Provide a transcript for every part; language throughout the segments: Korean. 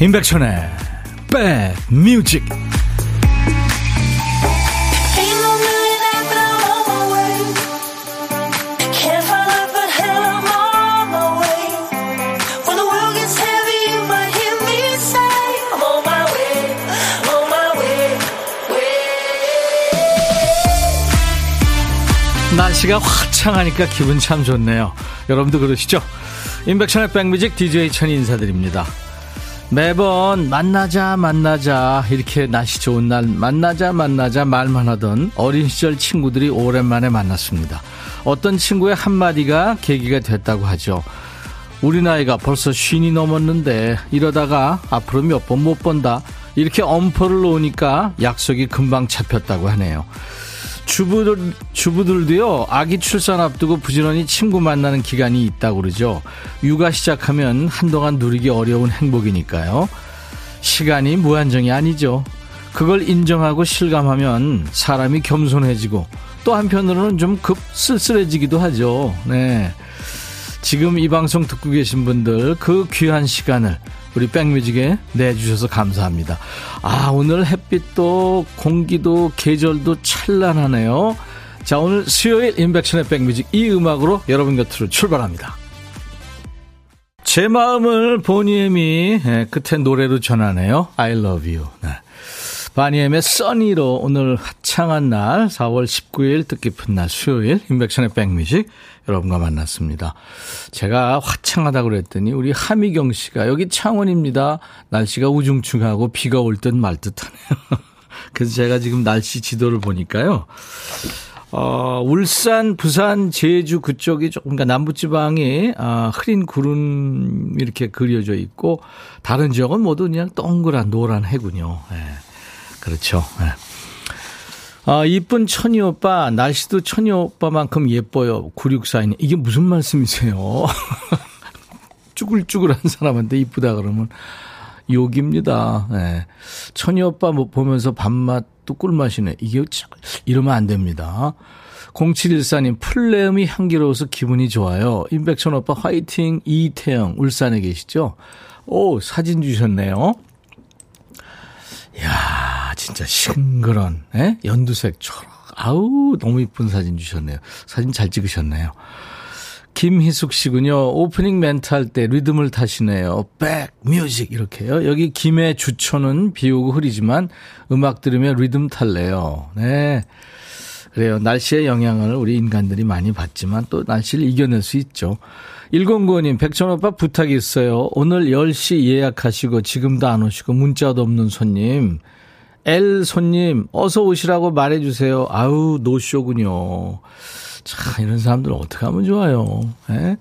임백천의 백뮤직. 날씨가 화창하니까 기분 참 좋네요. 여러분도 그러시죠? 임백천의 백뮤직 DJ 천이 인사드립니다. 매번 만나자 이렇게 날씨 좋은 날 만나자 말만 하던 어린 시절 친구들이 오랜만에 만났습니다. 어떤 친구의 한마디가 계기가 됐다고 하죠. 우리 나이가 벌써 50이 넘었는데 이러다가 앞으로 몇 번 못 본다, 이렇게 엄포를 놓으니까 약속이 금방 잡혔다고 하네요. 주부들도요, 아기 출산 앞두고 부지런히 친구 만나는 기간이 있다고 그러죠. 육아 시작하면 한동안 누리기 어려운 행복이니까요. 시간이 무한정이 아니죠. 그걸 인정하고 실감하면 사람이 겸손해지고 또 한편으로는 좀 쓸쓸해지기도 하죠. 네. 지금 이 방송 듣고 계신 분들, 그 귀한 시간을 우리 백뮤직에 내주셔서 감사합니다. 아, 오늘 햇빛도 공기도 계절도 찬란하네요. 자, 오늘 수요일 임백천의 백뮤직, 이 음악으로 여러분 곁으로 출발합니다. 제 마음을 보니엠이 끝에 노래로 전하네요. I love you. 네. 바니엠의 써니로 오늘 화창한 날, 4월 19일 뜻깊은 날 수요일 임백천의 백뮤직 여러분과 만났습니다. 제가 화창하다고 그랬더니 우리 하미경 씨가 여기 창원입니다. 날씨가 우중충하고 비가 올 듯 말 듯하네요. 그래서 제가 지금 날씨 지도를 보니까요, 울산, 부산, 제주 그쪽이 조금, 그러니까 남부지방이 흐린 구름 이렇게 그려져 있고, 다른 지역은 모두 그냥 동그란 노란 해군요. 네. 그렇죠. 네. 이쁜 천이 오빠, 날씨도 천이 오빠만큼 예뻐요. 9642님. 이게 무슨 말씀이세요? 쭈글쭈글한 사람한테 이쁘다 그러면 욕입니다. 네. 천이 오빠 보면서 밥맛도 꿀맛이네. 이게 이러면 안 됩니다. 0714님, 풀내음이 향기로워서 기분이 좋아요. 임백천 오빠 화이팅. 이태영, 울산에 계시죠? 오, 사진 주셨네요. 이야, 진짜 싱그런, 예? 연두색 초록. 아우, 너무 이쁜 사진 주셨네요. 사진 잘 찍으셨네요. 김희숙 씨군요. 오프닝 멘트 할 때 리듬을 타시네요. 백 뮤직 이렇게요. 여기 김의 주초는 비 오고 흐리지만 음악 들으며 리듬 탈래요. 네. 그래요. 날씨의 영향을 우리 인간들이 많이 받지만 또 날씨를 이겨낼 수 있죠. 1095님, 백천오빠 부탁이 있어요. 오늘 10시 예약하시고 지금도 안 오시고 문자도 없는 손님, L 손님 어서 오시라고 말해주세요. 아우, 노쇼군요. 참, 이런 사람들 어떻게 하면 좋아요. 에?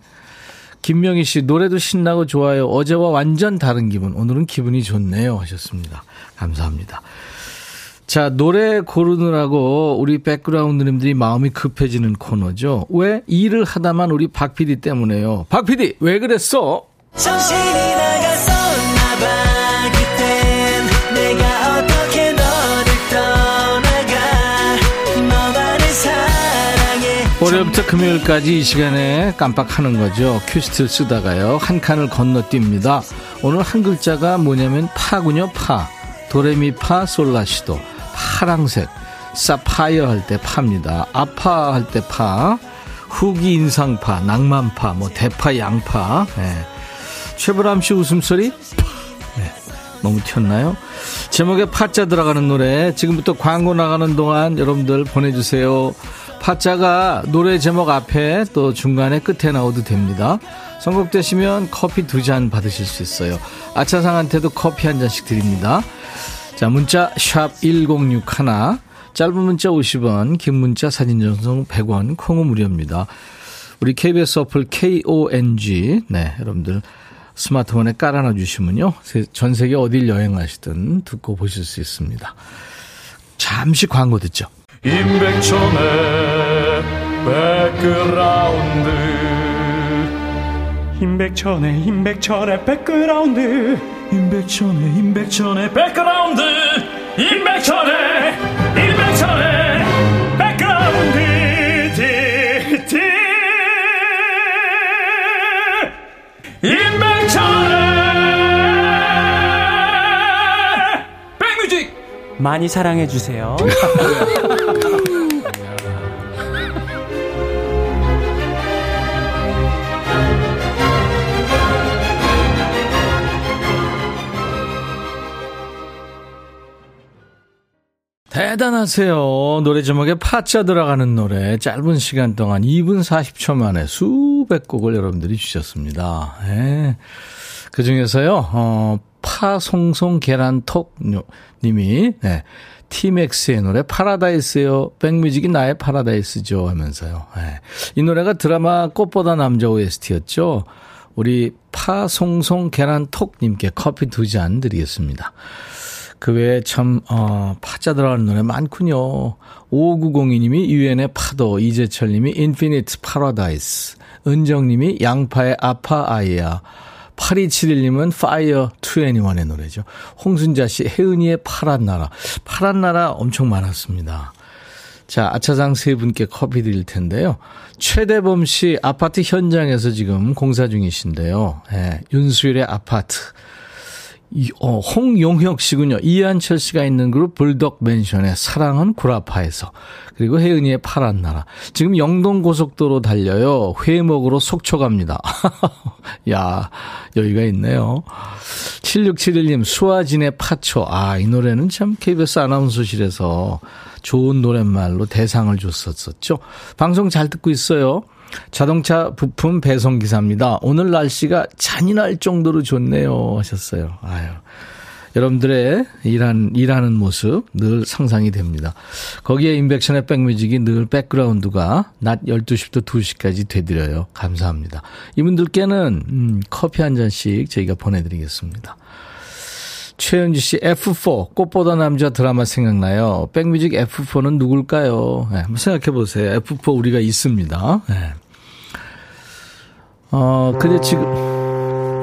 김명희 씨, 노래도 신나고 좋아요. 어제와 완전 다른 기분, 오늘은 기분이 좋네요 하셨습니다. 감사합니다. 자, 노래 고르느라고 우리 백그라운드님들이 마음이 급해지는 코너죠. 왜? 일을 하다만 우리 박 PD 때문에요. 박 PD, 왜 그랬어? 정신이 나갔었나봐. 그땐 내가 어떻게 너를 떠나가. 너만을 사랑해. 월요일부터 금요일까지 이 시간에 깜빡하는 거죠. 큐시트를 쓰다가요, 한 칸을 건너뜁니다. 오늘 한 글자가 뭐냐면 파군요. 파. 도레미파 솔라시도. 파랑색, 사파이어 할 때 파입니다. 아파 할 때 파, 후기 인상파, 낭만파, 뭐 대파, 양파. 네. 최불암 씨 웃음소리? 네. 너무 튀었나요? 제목에 파자 들어가는 노래, 지금부터 광고 나가는 동안 여러분들 보내주세요. 파자가 노래 제목 앞에 또 중간에 끝에 나오도 됩니다. 선곡되시면 커피 2잔 받으실 수 있어요. 아차상한테도 커피 한 잔씩 드립니다. 자, 문자 샵 1061, 짧은 문자 50원, 긴 문자 사진 전송 100원, 콩은 무료입니다. 우리 KBS 어플 KONG, 네, 여러분들 스마트폰에 깔아놔 주시면요, 전 세계 어딜 여행하시든 듣고 보실 수 있습니다. 잠시 광고 듣죠. 임백천의 백그라운드, 임백천의 백그라운드, 임백천의 백그라운드, 임백천의 백그라운드. 임백천의 많이 사랑해주세요. 대단하세요. 노래 제목에 파자 들어가는 노래, 짧은 시간 동안 2분 40초 만에 수백 곡을 여러분들이 주셨습니다. 예. 그 중에서요, 파송송 계란톡님이, 네, 티맥스의 노래 파라다이스요. 백뮤직이 나의 파라다이스죠 하면서요. 네. 이 노래가 드라마 꽃보다 남자 OST였죠. 우리 파송송 계란톡님께 커피 2잔 드리겠습니다. 그 외에 참 파자 들어가는 노래 많군요. 5902님이 유엔의 파도, 이재철님이 인피니트 파라다이스, 은정님이 양파의 아파 아이야, 8271님은 파이어 21의 노래죠. 홍순자씨 혜은이의 파란 나라. 파란 나라 엄청 많았습니다. 자, 아차상 세 분께 커피 드릴 텐데요. 최대범씨 아파트 현장에서 지금 공사 중이신데요. 예, 윤수일의 아파트. 홍용혁 씨군요. 이한철 씨가 있는 그룹 불덕 맨션의 사랑은 구라파에서, 그리고 혜은이의 파란 나라. 지금 영동고속도로 달려요. 회목으로 속초 갑니다. 야, 여유가 있네요. 7671님 수아진의 파초. 아, 이 노래는 참 KBS 아나운서실에서 좋은 노랫말로 대상을 줬었죠. 방송 잘 듣고 있어요. 자동차 부품 배송기사입니다. 오늘 날씨가 잔인할 정도로 좋네요 하셨어요. 아유, 여러분들의 일하는 모습 늘 상상이 됩니다. 거기에 임백천의 백뮤직이 늘 백그라운드가 낮 12시부터 2시까지 되드려요. 감사합니다. 이분들께는 커피 한 잔씩 저희가 보내드리겠습니다. 최현주 씨, F4 꽃보다 남자 드라마 생각나요. 백뮤직 F4는 누굴까요? 네, 한번 생각해 보세요. F4 우리가 있습니다. 네. 근데 지금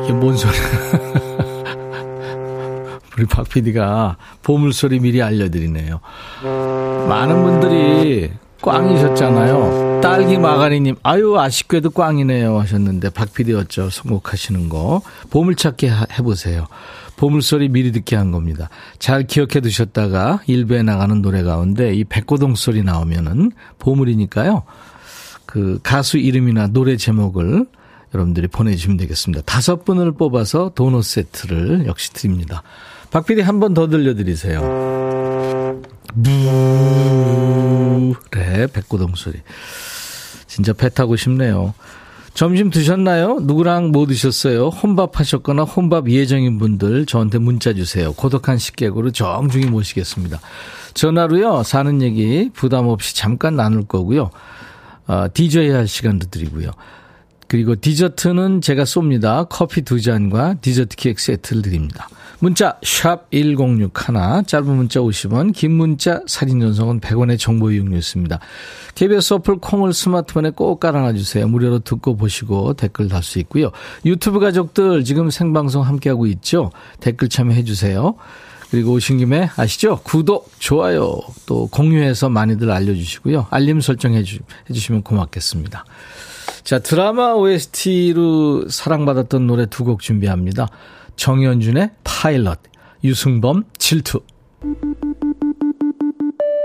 이게 뭔 소리야? 우리 박 PD가 보물소리 미리 알려드리네요. 많은 분들이 꽝이셨잖아요. 딸기 마가리님, 아유, 아쉽게도 꽝이네요 하셨는데, 박 PD였죠. 선곡하시는 거 보물찾기 해보세요. 보물소리 미리 듣게 한 겁니다. 잘 기억해 두셨다가 일부에 나가는 노래 가운데 이 백고동 소리 나오면은 보물이니까요. 그 가수 이름이나 노래 제목을 여러분들이 보내주시면 되겠습니다. 5분을 뽑아서 도넛 세트를 역시 드립니다. 박 PD 한 번 더 들려드리세요. 무, 그래, 백고동 소리. 진짜 배 타고 싶네요. 점심 드셨나요? 누구랑 뭐 드셨어요? 혼밥 하셨거나 혼밥 예정인 분들 저한테 문자 주세요. 고독한 식객으로 정중히 모시겠습니다. 전화로요, 사는 얘기 부담 없이 잠깐 나눌 거고요. DJ 할 시간도 드리고요. 그리고 디저트는 제가 쏩니다. 커피 2잔과 디저트 케이크 세트를 드립니다. 문자 샵 1061, 짧은 문자 50원, 긴 문자 사진 전송은 100원의 정보 이용료 있습니다. KBS 어플 콩을 스마트폰에 꼭 깔아놔주세요. 무료로 듣고 보시고 댓글 달 수 있고요. 유튜브 가족들 지금 생방송 함께하고 있죠. 댓글 참여해주세요. 그리고 오신 김에 아시죠? 구독, 좋아요, 또 공유해서 많이들 알려주시고요. 알림 설정해 주시면 고맙겠습니다. 자, 드라마 OST로 사랑받았던 노래 두 곡 준비합니다. 정현준의 파일럿, 유승범 질투.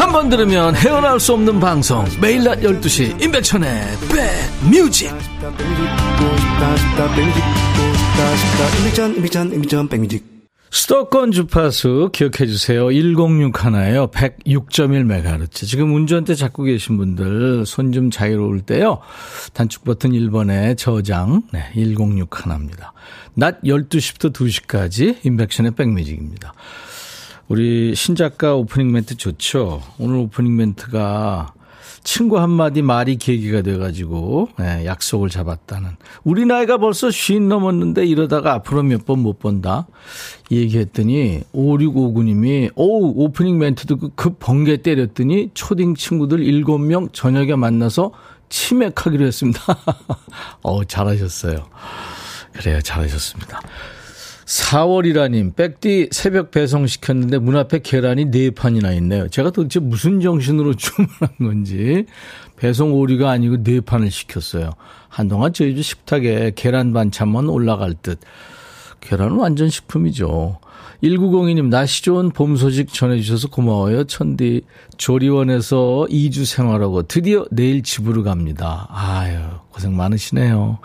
한 번 들으면 헤어나올 수 없는 방송, 매일 12시 임백천의 백뮤직. 수도권 주파수 기억해 주세요. 106 하나예요. 106.1MHz. 지금 운전대 잡고 계신 분들 손 좀 자유로울 때요, 단축 버튼 1번에 저장. 네, 106 하나입니다. 낮 12시부터 2시까지 임백천의 백뮤직입니다. 우리 신작가 오프닝 멘트 좋죠. 오늘 오프닝 멘트가 친구 한마디 말이 계기가 돼가지고 약속을 잡았다는. 우리 나이가 벌써 50 넘었는데 이러다가 앞으로 몇 번 못 본다 얘기했더니 5659님이 오프닝 멘트 듣고 급 번개 때렸더니 초딩 친구들 7명 저녁에 만나서 치맥하기로 했습니다. 잘하셨어요. 그래요, 잘하셨습니다. 4월이라님, 백디 새벽 배송시켰는데 문 앞에 계란이 4판이나 있네요. 제가 도대체 무슨 정신으로 주문한 건지. 배송 오류가 아니고 4판을 시켰어요. 한동안 저희 집 식탁에 계란 반찬만 올라갈 듯. 계란은 완전 식품이죠. 1902님, 날씨 좋은 봄 소식 전해주셔서 고마워요. 천디, 조리원에서 2주 생활하고 드디어 내일 집으로 갑니다. 아유, 고생 많으시네요.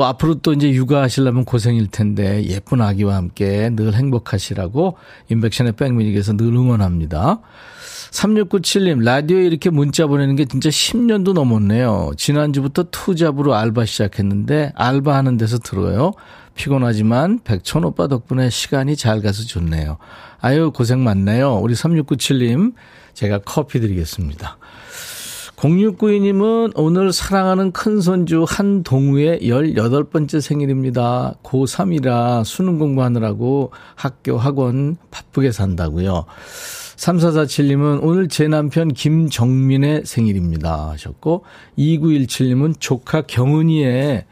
앞으로 또 이제 육아하시려면 고생일 텐데, 예쁜 아기와 함께 늘 행복하시라고, 인백션의 백뮤직에서 늘 응원합니다. 3697님, 라디오에 이렇게 문자 보내는 게 진짜 10년도 넘었네요. 지난주부터 투잡으로 알바 시작했는데, 알바하는 데서 들어요. 피곤하지만, 백천 오빠 덕분에 시간이 잘 가서 좋네요. 아유, 고생 많네요. 우리 3697님, 제가 커피 드리겠습니다. 0692님은 오늘 사랑하는 큰손주 한동우의 18번째 생일입니다. 고3이라 수능 공부하느라고 학교 학원 바쁘게 산다고요. 3447님은 오늘 제 남편 김정민의 생일입니다 하셨고, 2917님은 조카 경은이의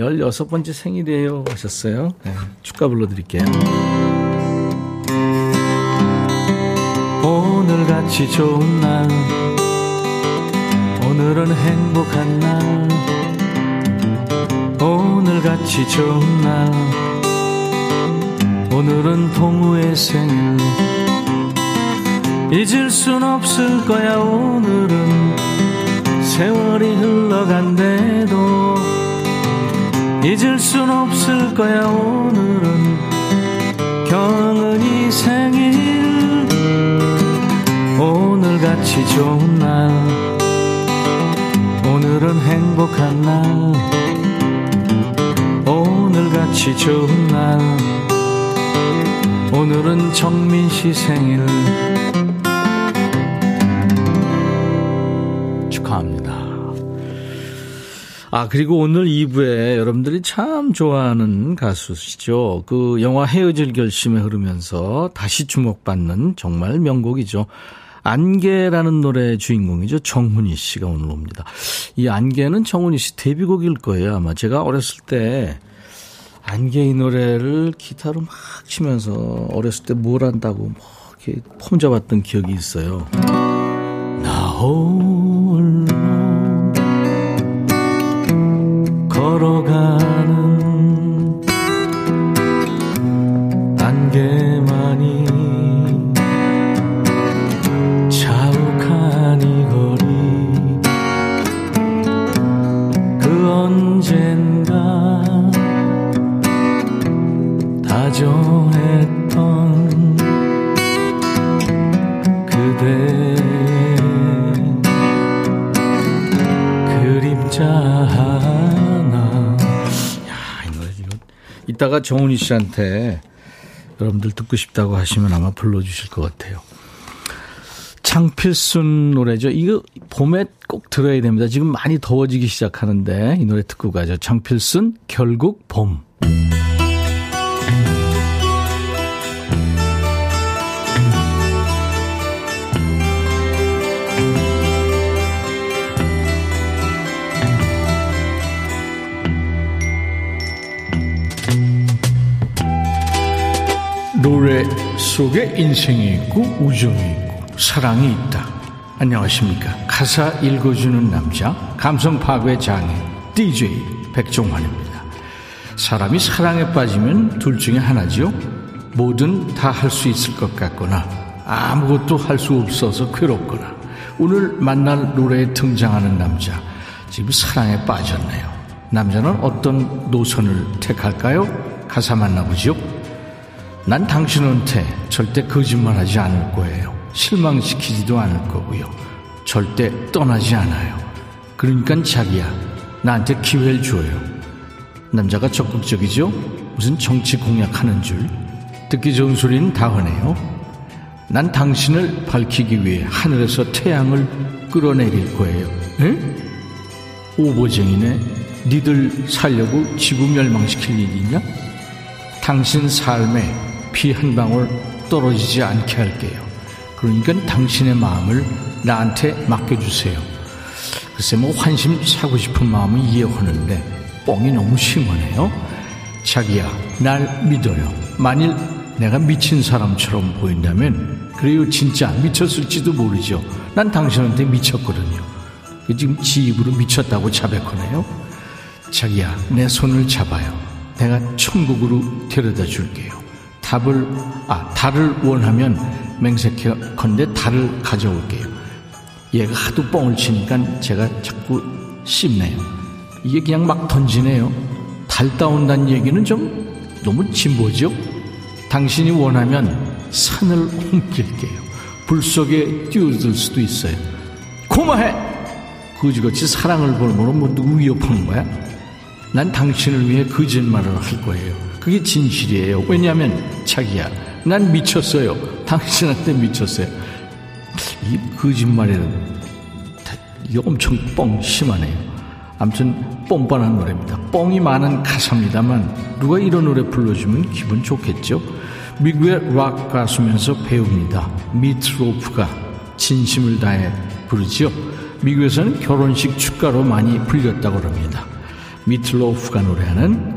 16번째 생일이에요 하셨어요. 네, 축하 불러드릴게요. 오늘같이 좋은 날, 오늘은 행복한 날, 오늘같이 좋은 날, 오늘은 동우의 생일. 잊을 순 없을 거야. 오늘은 세월이 흘러간대도 잊을 순 없을 거야. 오늘은 경은이 생일. 오늘같이 좋은 날, 오늘은 행복한 날, 오늘같이 좋은 날, 오늘은 정민씨 생일. 축하합니다. 그리고 오늘 2부에 여러분들이 참 좋아하는 가수시죠. 그 영화 헤어질 결심에 흐르면서 다시 주목받는 정말 명곡이죠. 안개라는 노래의 주인공이죠. 정훈희 씨가 오늘 옵니다. 이 안개는 정훈희 씨 데뷔곡일 거예요. 아마 제가 어렸을 때 안개 이 노래를 기타로 막 치면서 어렸을 때 뭘 한다고 막 이렇게 폼잡았던 기억이 있어요. 나 홀로 걸어가는 안개만이 언젠가 다정했던 그대의 그림자 하나. 야, 이 노래 이거 이따가 정훈이 씨한테 여러분들 듣고 싶다고 하시면 아마 불러주실 것 같아요. 장필순 노래죠. 이거 봄에 꼭 들어야 됩니다. 지금 많이 더워지기 시작하는데 이 노래 듣고 가죠. 장필순, 결국 봄. 노래 속에 인생이 있고 우정이 있고 사랑이 있다. 안녕하십니까. 가사 읽어주는 남자, 감성 파괴 장애 DJ 백종환입니다. 사람이 사랑에 빠지면 둘 중에 하나죠. 뭐든 다 할 수 있을 것 같거나 아무것도 할 수 없어서 괴롭거나. 오늘 만날 노래에 등장하는 남자, 지금 사랑에 빠졌네요. 남자는 어떤 노선을 택할까요? 가사 만나보죠. 난 당신한테 절대 거짓말하지 않을 거예요. 실망시키지도 않을 거고요. 절대 떠나지 않아요. 그러니까 자기야, 나한테 기회를 줘요. 남자가 적극적이죠. 무슨 정치 공약하는 줄. 듣기 좋은 소리는 다 하네요. 난 당신을 밝히기 위해 하늘에서 태양을 끌어내릴 거예요. 에? 오보쟁이네. 니들 살려고 지구 멸망시킬 일이냐? 당신 삶에 비 한 방울 떨어지지 않게 할게요. 그러니까 당신의 마음을 나한테 맡겨주세요. 글쎄 뭐 환심 사고 싶은 마음은 이해하는데 뻥이 너무 심하네요. 자기야, 날 믿어요. 만일 내가 미친 사람처럼 보인다면, 그래요, 진짜 미쳤을지도 모르죠. 난 당신한테 미쳤거든요. 지금 지 입으로 미쳤다고 자백하네요. 자기야, 내 손을 잡아요. 내가 천국으로 데려다 줄게요. 달을 원하면 맹세컨대 달을 가져올게요. 얘가 하도 뻥을 치니까 제가 자꾸 씹네요. 이게 그냥 막 던지네요. 달 따온다는 얘기는 좀 너무 진보죠. 당신이 원하면 산을 옮길게요. 불 속에 뛰어들 수도 있어요. 고마해. 거지같이 사랑을 볼모로 모두 위협하는 거야. 난 당신을 위해 거짓말을 할 거예요. 그게 진실이에요. 왜냐하면 자기야, 난 미쳤어요. 당신한테 미쳤어요. 이 거짓말에 엄청 뻥 심하네요. 아무튼 뻔뻔한 노래입니다. 뻥이 많은 가사입니다만 누가 이런 노래 불러주면 기분 좋겠죠. 미국의 락 가수면서 배우입니다. 미트 로프가 진심을 다해 부르지요. 미국에서는 결혼식 축가로 많이 불렸다고 합니다. 미트 로프가 노래하는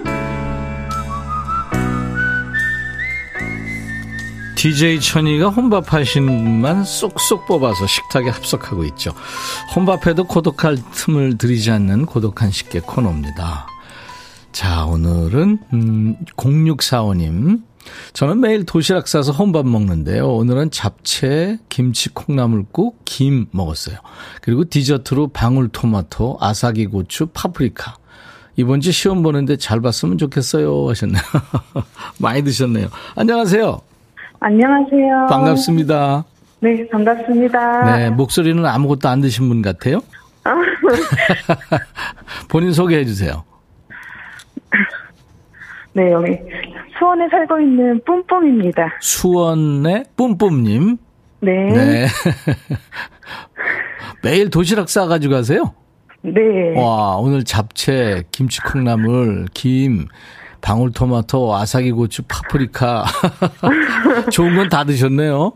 DJ 천이가 혼밥하시는 분만 쏙쏙 뽑아서 식탁에 합석하고 있죠. 혼밥에도 고독할 틈을 들이지 않는 고독한 식객 코너입니다. 자, 오늘은 0645님. 저는 매일 도시락 싸서 혼밥 먹는데요. 오늘은 잡채, 김치, 콩나물국, 김 먹었어요. 그리고 디저트로 방울토마토, 아삭이 고추, 파프리카. 이번 주 시험 보는데 잘 봤으면 좋겠어요 하셨네요. 많이 드셨네요. 안녕하세요. 안녕하세요. 반갑습니다. 네, 반갑습니다. 네, 목소리는 아무것도 안 드신 분 같아요? 본인 소개해 주세요. 네, 여기 수원에 살고 있는 뿜뿜입니다. 수원의 뿜뿜님. 네. 네. 매일 도시락 싸가지고 가세요? 네. 와, 오늘 잡채, 김치 콩나물, 김, 방울토마토, 아삭이 고추, 파프리카. 좋은 건 다 드셨네요.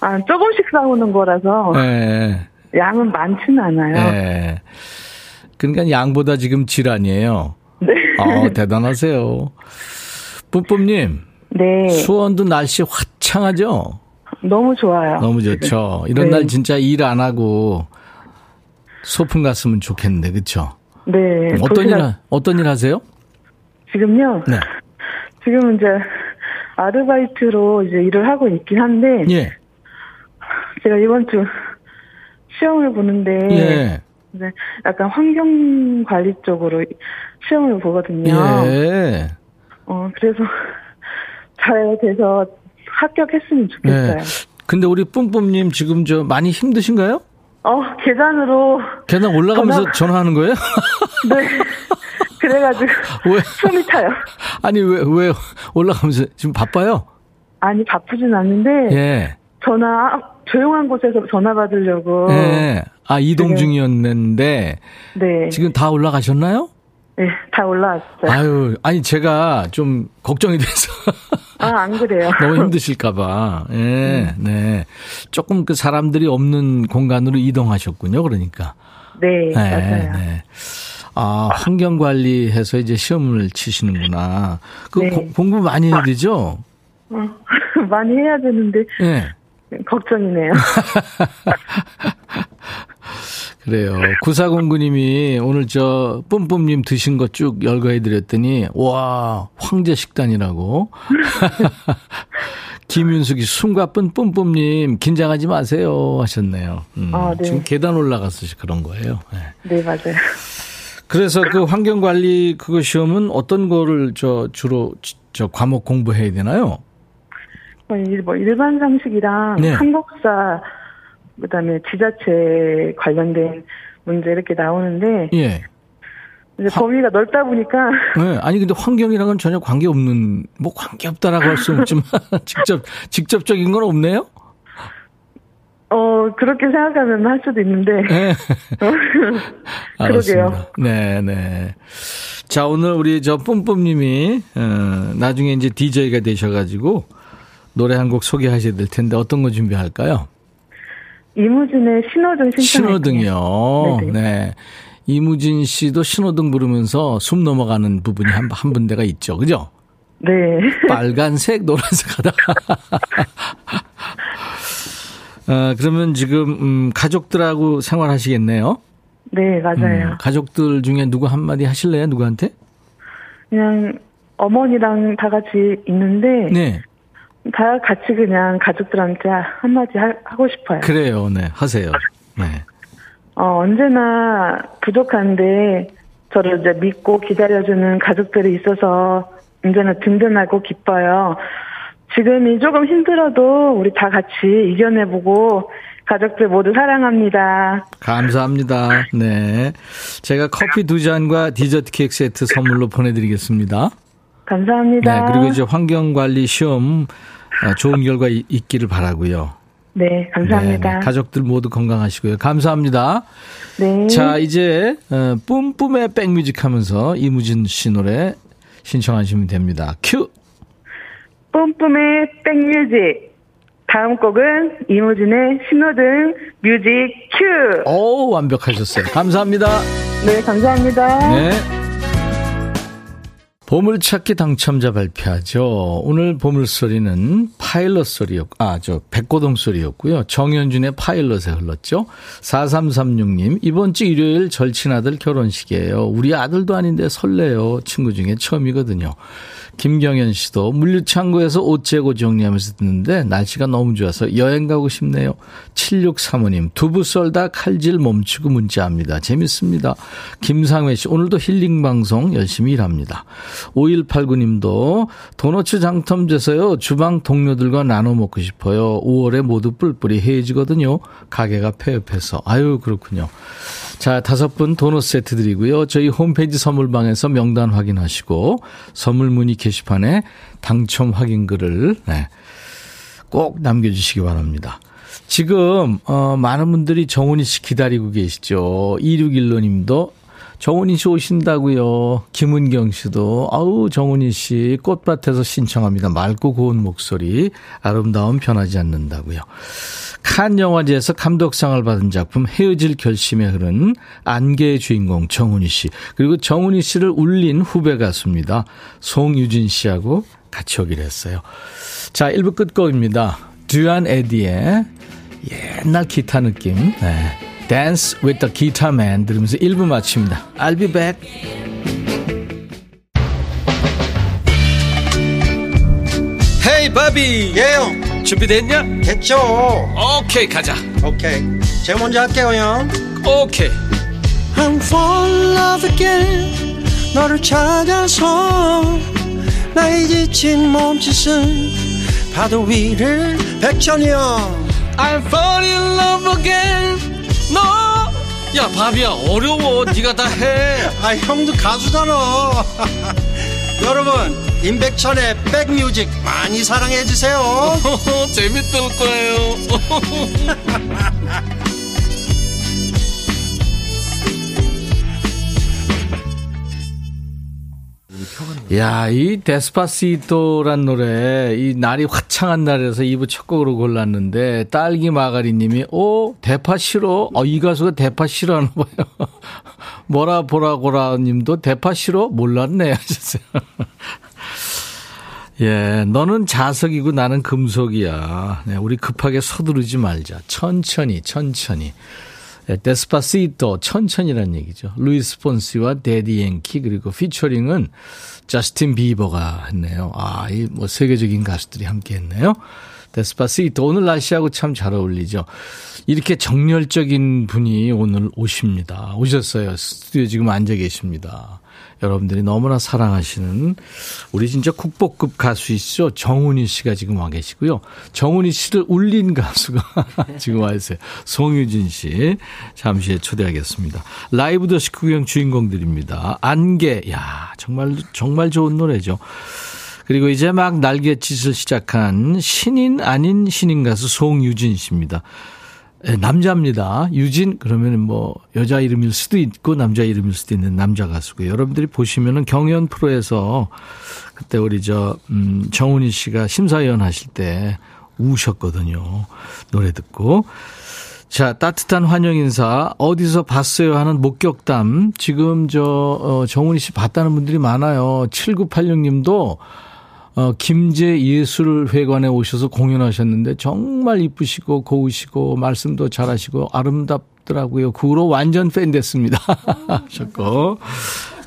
아, 조금씩 싸오는 거라서. 네. 양은 많지는 않아요. 네. 그러니까 양보다 지금 질환이에요. 네. 대단하세요. 뿜뿜님. 네. 수원도 날씨 화창하죠? 너무 좋아요. 너무 좋죠. 이런 네. 날 진짜 일 안 하고 소풍 갔으면 좋겠는데, 그렇죠? 네. 어떤 일 하세요? 지금요? 네. 지금 이제 아르바이트로 이제 일을 하고 있긴 한데. 예. 제가 이번 주 시험을 보는데. 예. 네, 약간 환경 관리 쪽으로 시험을 보거든요. 예. 그래서 잘 돼서 합격했으면 좋겠어요. 네. 근데 우리 뿜뿜님 지금 저 많이 힘드신가요? 계단 올라가면서 전화하는 거예요? 네. 그래가지고 왜? 숨이 타요. 아니 왜 올라가면서 지금 바빠요? 아니 바쁘진 않는데. 예. 조용한 곳에서 전화 받으려고. 네. 아, 이동 중이었는데. 네. 지금 다 올라가셨나요? 네, 다 올라왔어요. 아유, 아니, 제가 좀 걱정이 돼서. 아, 안 그래요? 너무 힘드실까봐. 예, 네, 네. 조금 그 사람들이 없는 공간으로 이동하셨군요, 그러니까. 네, 네, 맞아요. 네. 아, 환경 관리해서 이제 시험을 치시는구나. 네. 공부 많이 해야 되죠? 많이 해야 되는데. 네. 걱정이네요. 그래요. 9409님이 오늘 저 뿜뿜님 드신 거 쭉 열거해드렸더니 와, 황제 식단이라고. 김윤숙이 숨가쁜 뿜뿜님 긴장하지 마세요 하셨네요. 네. 지금 계단 올라가서 그런 거예요. 네 맞아요. 그래서 그 환경관리 그거 시험은 어떤 거를 주로 과목 공부해야 되나요? 뭐 일반 상식이랑 네. 한국사 그다음에 지자체 관련된 문제 이렇게 나오는데 예. 이제 범위가 넓다 보니까 네. 아니 근데 환경이랑은 전혀 관계없는 뭐 관계없다라고 할 수는 없지만 직접적인 건 없네요? 그렇게 생각하면 할 수도 있는데. 네. 그러게요. 네네. 자, 오늘 우리 뿜뿜님이, 나중에 이제 DJ가 되셔가지고, 노래 한 곡 소개하셔야 될 텐데, 어떤 거 준비할까요? 이무진의 신호등 신청할게요. 신호등이요. 네네. 네. 이무진 씨도 신호등 부르면서 숨 넘어가는 부분이 한 분대가 있죠. 그죠? 네. 빨간색, 노란색 하다가. 그러면 지금 가족들하고 생활하시겠네요. 네, 맞아요. 가족들 중에 누구 한마디 하실래요? 누구한테? 그냥 어머니랑 다 같이 있는데 네. 다 같이 그냥 가족들한테 한마디 하고 싶어요. 그래요. 네, 하세요. 네. 언제나 부족한데 저를 이제 믿고 기다려주는 가족들이 있어서 언제나 든든하고 기뻐요. 지금이 조금 힘들어도 우리 다 같이 이겨내보고 가족들 모두 사랑합니다. 감사합니다. 네, 제가 커피 2잔과 디저트 케이크 세트 선물로 보내드리겠습니다. 감사합니다. 네, 그리고 이제 환경관리 시험 좋은 결과 있기를 바라고요. 네, 감사합니다. 네, 가족들 모두 건강하시고요. 감사합니다. 네. 자, 이제 뿜뿜의 백뮤직 하면서 이무진 씨 노래 신청하시면 됩니다. 큐. 뿜뿜의 백뮤직. 다음 곡은 이무진의 신호등 뮤직 큐. 오, 완벽하셨어요. 감사합니다. 네, 감사합니다. 네. 보물찾기 당첨자 발표하죠. 오늘 보물소리는 파일럿 소리였고, 백고동 소리였고요. 정현준의 파일럿에 흘렀죠. 4336님, 이번 주 일요일 절친아들 결혼식이에요. 우리 아들도 아닌데 설레요. 친구 중에 처음이거든요. 김경현 씨도 물류창고에서 옷 재고 정리하면서 듣는데 날씨가 너무 좋아서 여행 가고 싶네요. 7635님, 두부 썰다 칼질 멈추고 문자합니다. 재밌습니다. 김상회 씨, 오늘도 힐링방송 열심히 일합니다. 5189님도 도너츠 장텀제서요. 주방 동료들과 나눠 먹고 싶어요. 5월에 모두 뿔뿔이 해지거든요. 가게가 폐업해서. 아유 그렇군요. 자, 5분 도넛 세트 드리고요. 저희 홈페이지 선물방에서 명단 확인하시고 선물 문의 게시판에 당첨 확인글을 꼭 남겨주시기 바랍니다. 지금 많은 분들이 정훈이 씨 기다리고 계시죠. 2615님도 정훈이 씨 오신다고요. 김은경 씨도 아우 정훈이 씨 꽃밭에서 신청합니다. 맑고 고운 목소리 아름다움 변하지 않는다고요. 칸 영화제에서 감독상을 받은 작품 헤어질 결심에 흐른 안개의 주인공 정훈이 씨. 그리고 정훈이 씨를 울린 후배 가수입니다. 송유진 씨하고 같이 오기로 했어요. 자 1부 끝곡입니다. 듀안 에디의 옛날 기타 느낌. 네. Dance with the Guitar Man 들으면서 1부 마칩니다. I'll be back. Hey, 바비. 예영. Yeah. 준비됐냐? 됐죠. 오케이, okay, 가자. 오케이. Okay. 제가 먼저 할게요, 형. 오케이. Okay. I'm falling in love again. 너를 찾아서 나의 지친 몸짓은 파도 위를 백천이 형. I'm falling in love again. 너! No! 야 바비야 어려워 니가 다 해. 아 형도 가수잖아. 여러분 임백천의 백뮤직 많이 사랑해 주세요. 재밌을 거예요. 야, 이 데스파시토란 노래 이 날이 화창한 날에서 2부 첫 곡으로 골랐는데 딸기 마가리님이 대파 싫어? 이 가수가 대파 싫어하나 봐요. 뭐라 보라고라님도 대파 싫어? 몰랐네 하셨어요. 예, 너는 자석이고 나는 금속이야. 네, 우리 급하게 서두르지 말자. 천천히. 데스파시토 천천히라는 얘기죠. 루이스 폰시와 데디 앤키 그리고 피처링은 저스틴 비버가 했네요. 아, 이 뭐 세계적인 가수들이 함께 했네요. 데스파시토 오늘 날씨하고 참 잘 어울리죠. 이렇게 정열적인 분이 오늘 오십니다. 오셨어요. 스튜디오에 지금 앉아 계십니다. 여러분들이 너무나 사랑하시는 우리 진짜 국보급 가수이시죠. 정훈희 씨가 지금 와 계시고요. 정훈희 씨를 울린 가수가 지금 와 있어요. 송유진 씨 잠시 후에 초대하겠습니다. 라이브도 식후경 주인공들입니다. 안개, 야 정말 좋은 노래죠. 그리고 이제 막 날갯짓을 시작한 신인 아닌 신인 가수 송유진 씨입니다. 네, 남자입니다. 유진 그러면 뭐 여자 이름일 수도 있고 남자 이름일 수도 있는 남자 가수고 여러분들이 보시면은 경연 프로에서 그때 우리 정훈희 씨가 심사위원 하실 때 우셨거든요. 노래 듣고 자 따뜻한 환영 인사 어디서 봤어요 하는 목격담 지금 정훈희 씨 봤다는 분들이 많아요. 7986님도 김제 예술회관에 오셔서 공연하셨는데 정말 이쁘시고 고우시고 말씀도 잘하시고 아름답더라고요. 그 후로 완전 팬 됐습니다. 하셨고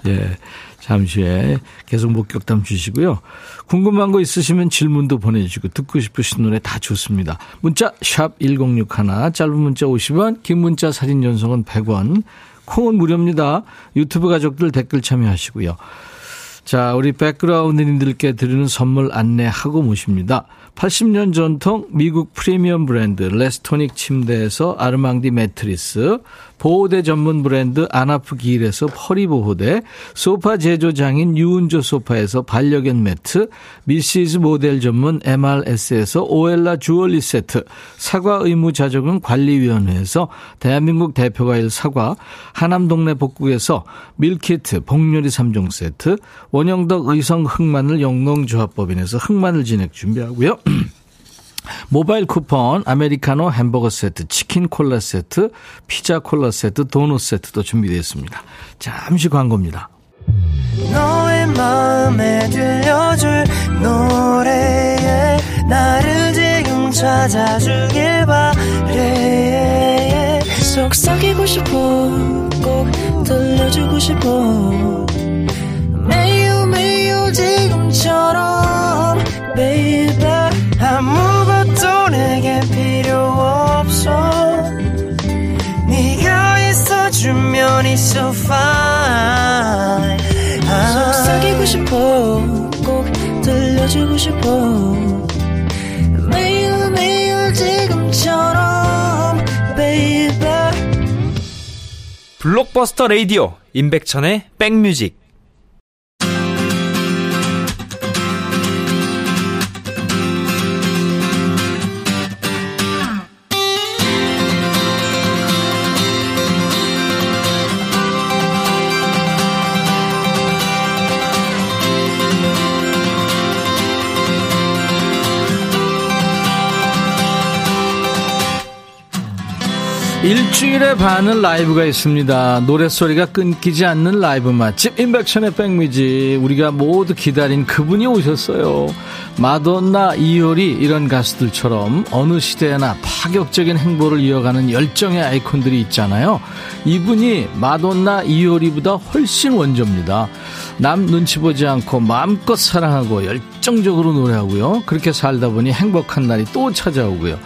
예, 잠시 후에 계속 목격담 주시고요. 궁금한 거 있으시면 질문도 보내주시고 듣고 싶으신 노래 다 좋습니다. 문자 샵 1061 짧은 문자 50원 긴 문자 사진 전송은 100원 콩은 무료입니다. 유튜브 가족들 댓글 참여하시고요. 자, 우리 백그라운드님들께 드리는 선물 안내하고 모십니다. 80년 전통 미국 프리미엄 브랜드 레스토닉 침대에서 아르망디 매트리스, 보호대 전문 브랜드 안아프기일에서 허리보호대, 소파 제조장인 유은조 소파에서 반려견 매트, 미시즈 모델 전문 MRS에서 오엘라 주얼리 세트, 사과 의무자족은 관리위원회에서 대한민국 대표과일 사과, 하남동네 복국에서 밀키트, 복요리 3종 세트, 원영덕 의성 흑마늘 영농조합법인에서 흑마늘 진액 준비하고요. 모바일 쿠폰, 아메리카노 햄버거 세트, 치킨 콜라 세트, 피자 콜라 세트, 도넛 세트도 준비되어 있습니다. 잠시 광고입니다. 너의 마음에 들려줄 노래에 나를 지금 찾아주길 바래 속삭이고 싶어 꼭 들려주고 싶어 매우 매우 지금처럼 baby 아무것도 내게 필요 없어 네가 있어주면 it's so fine 속삭이고 싶어 꼭 들려주고 싶어 매일 매일 지금처럼 baby 블록버스터 라디오 임백천의 백뮤직 일주일에 반은 라이브가 있습니다. 노랫소리가 끊기지 않는 라이브 맛집 임백천의 백뮤직 우리가 모두 기다린 그분이 오셨어요. 마돈나, 이효리 이런 가수들처럼 어느 시대에나 파격적인 행보를 이어가는 열정의 아이콘들이 있잖아요. 이분이 마돈나, 이효리보다 훨씬 원조입니다. 남 눈치 보지 않고 마음껏 사랑하고 열정적으로 노래하고요. 그렇게 살다 보니 행복한 날이 또 찾아오고요.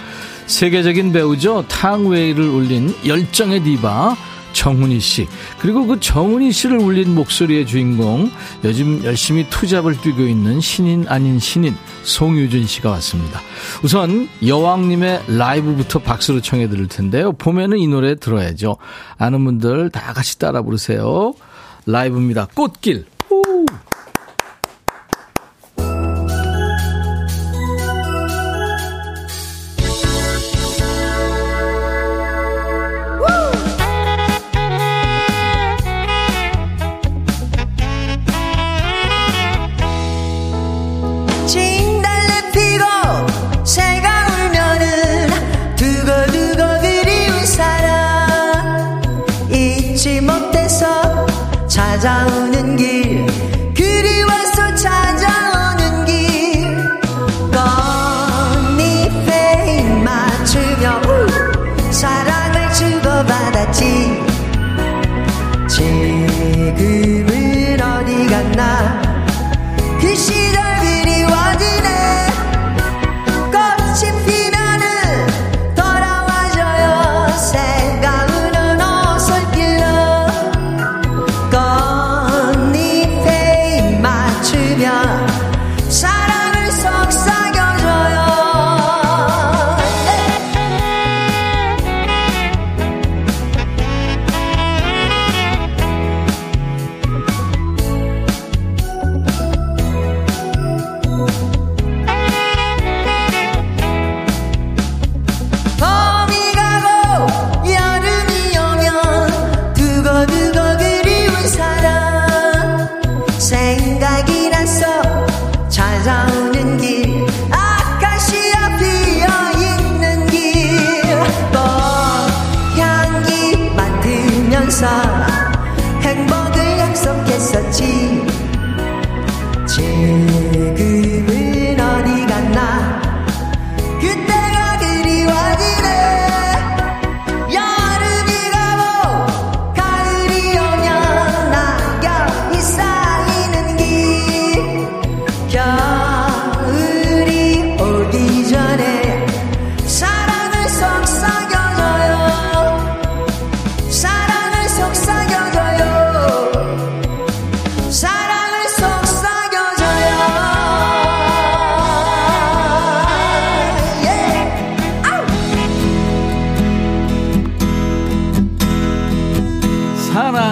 세계적인 배우죠. 탕웨이를 울린 열정의 디바 정훈희 씨 그리고 그 정훈희 씨를 울린 목소리의 주인공 요즘 열심히 투잡을 뛰고 있는 신인 아닌 신인 송유진 씨가 왔습니다. 우선 여왕님의 라이브부터 박수로 청해 드릴 텐데요. 봄에는 이 노래 들어야죠. 아는 분들 다 같이 따라 부르세요. 라이브입니다. 꽃길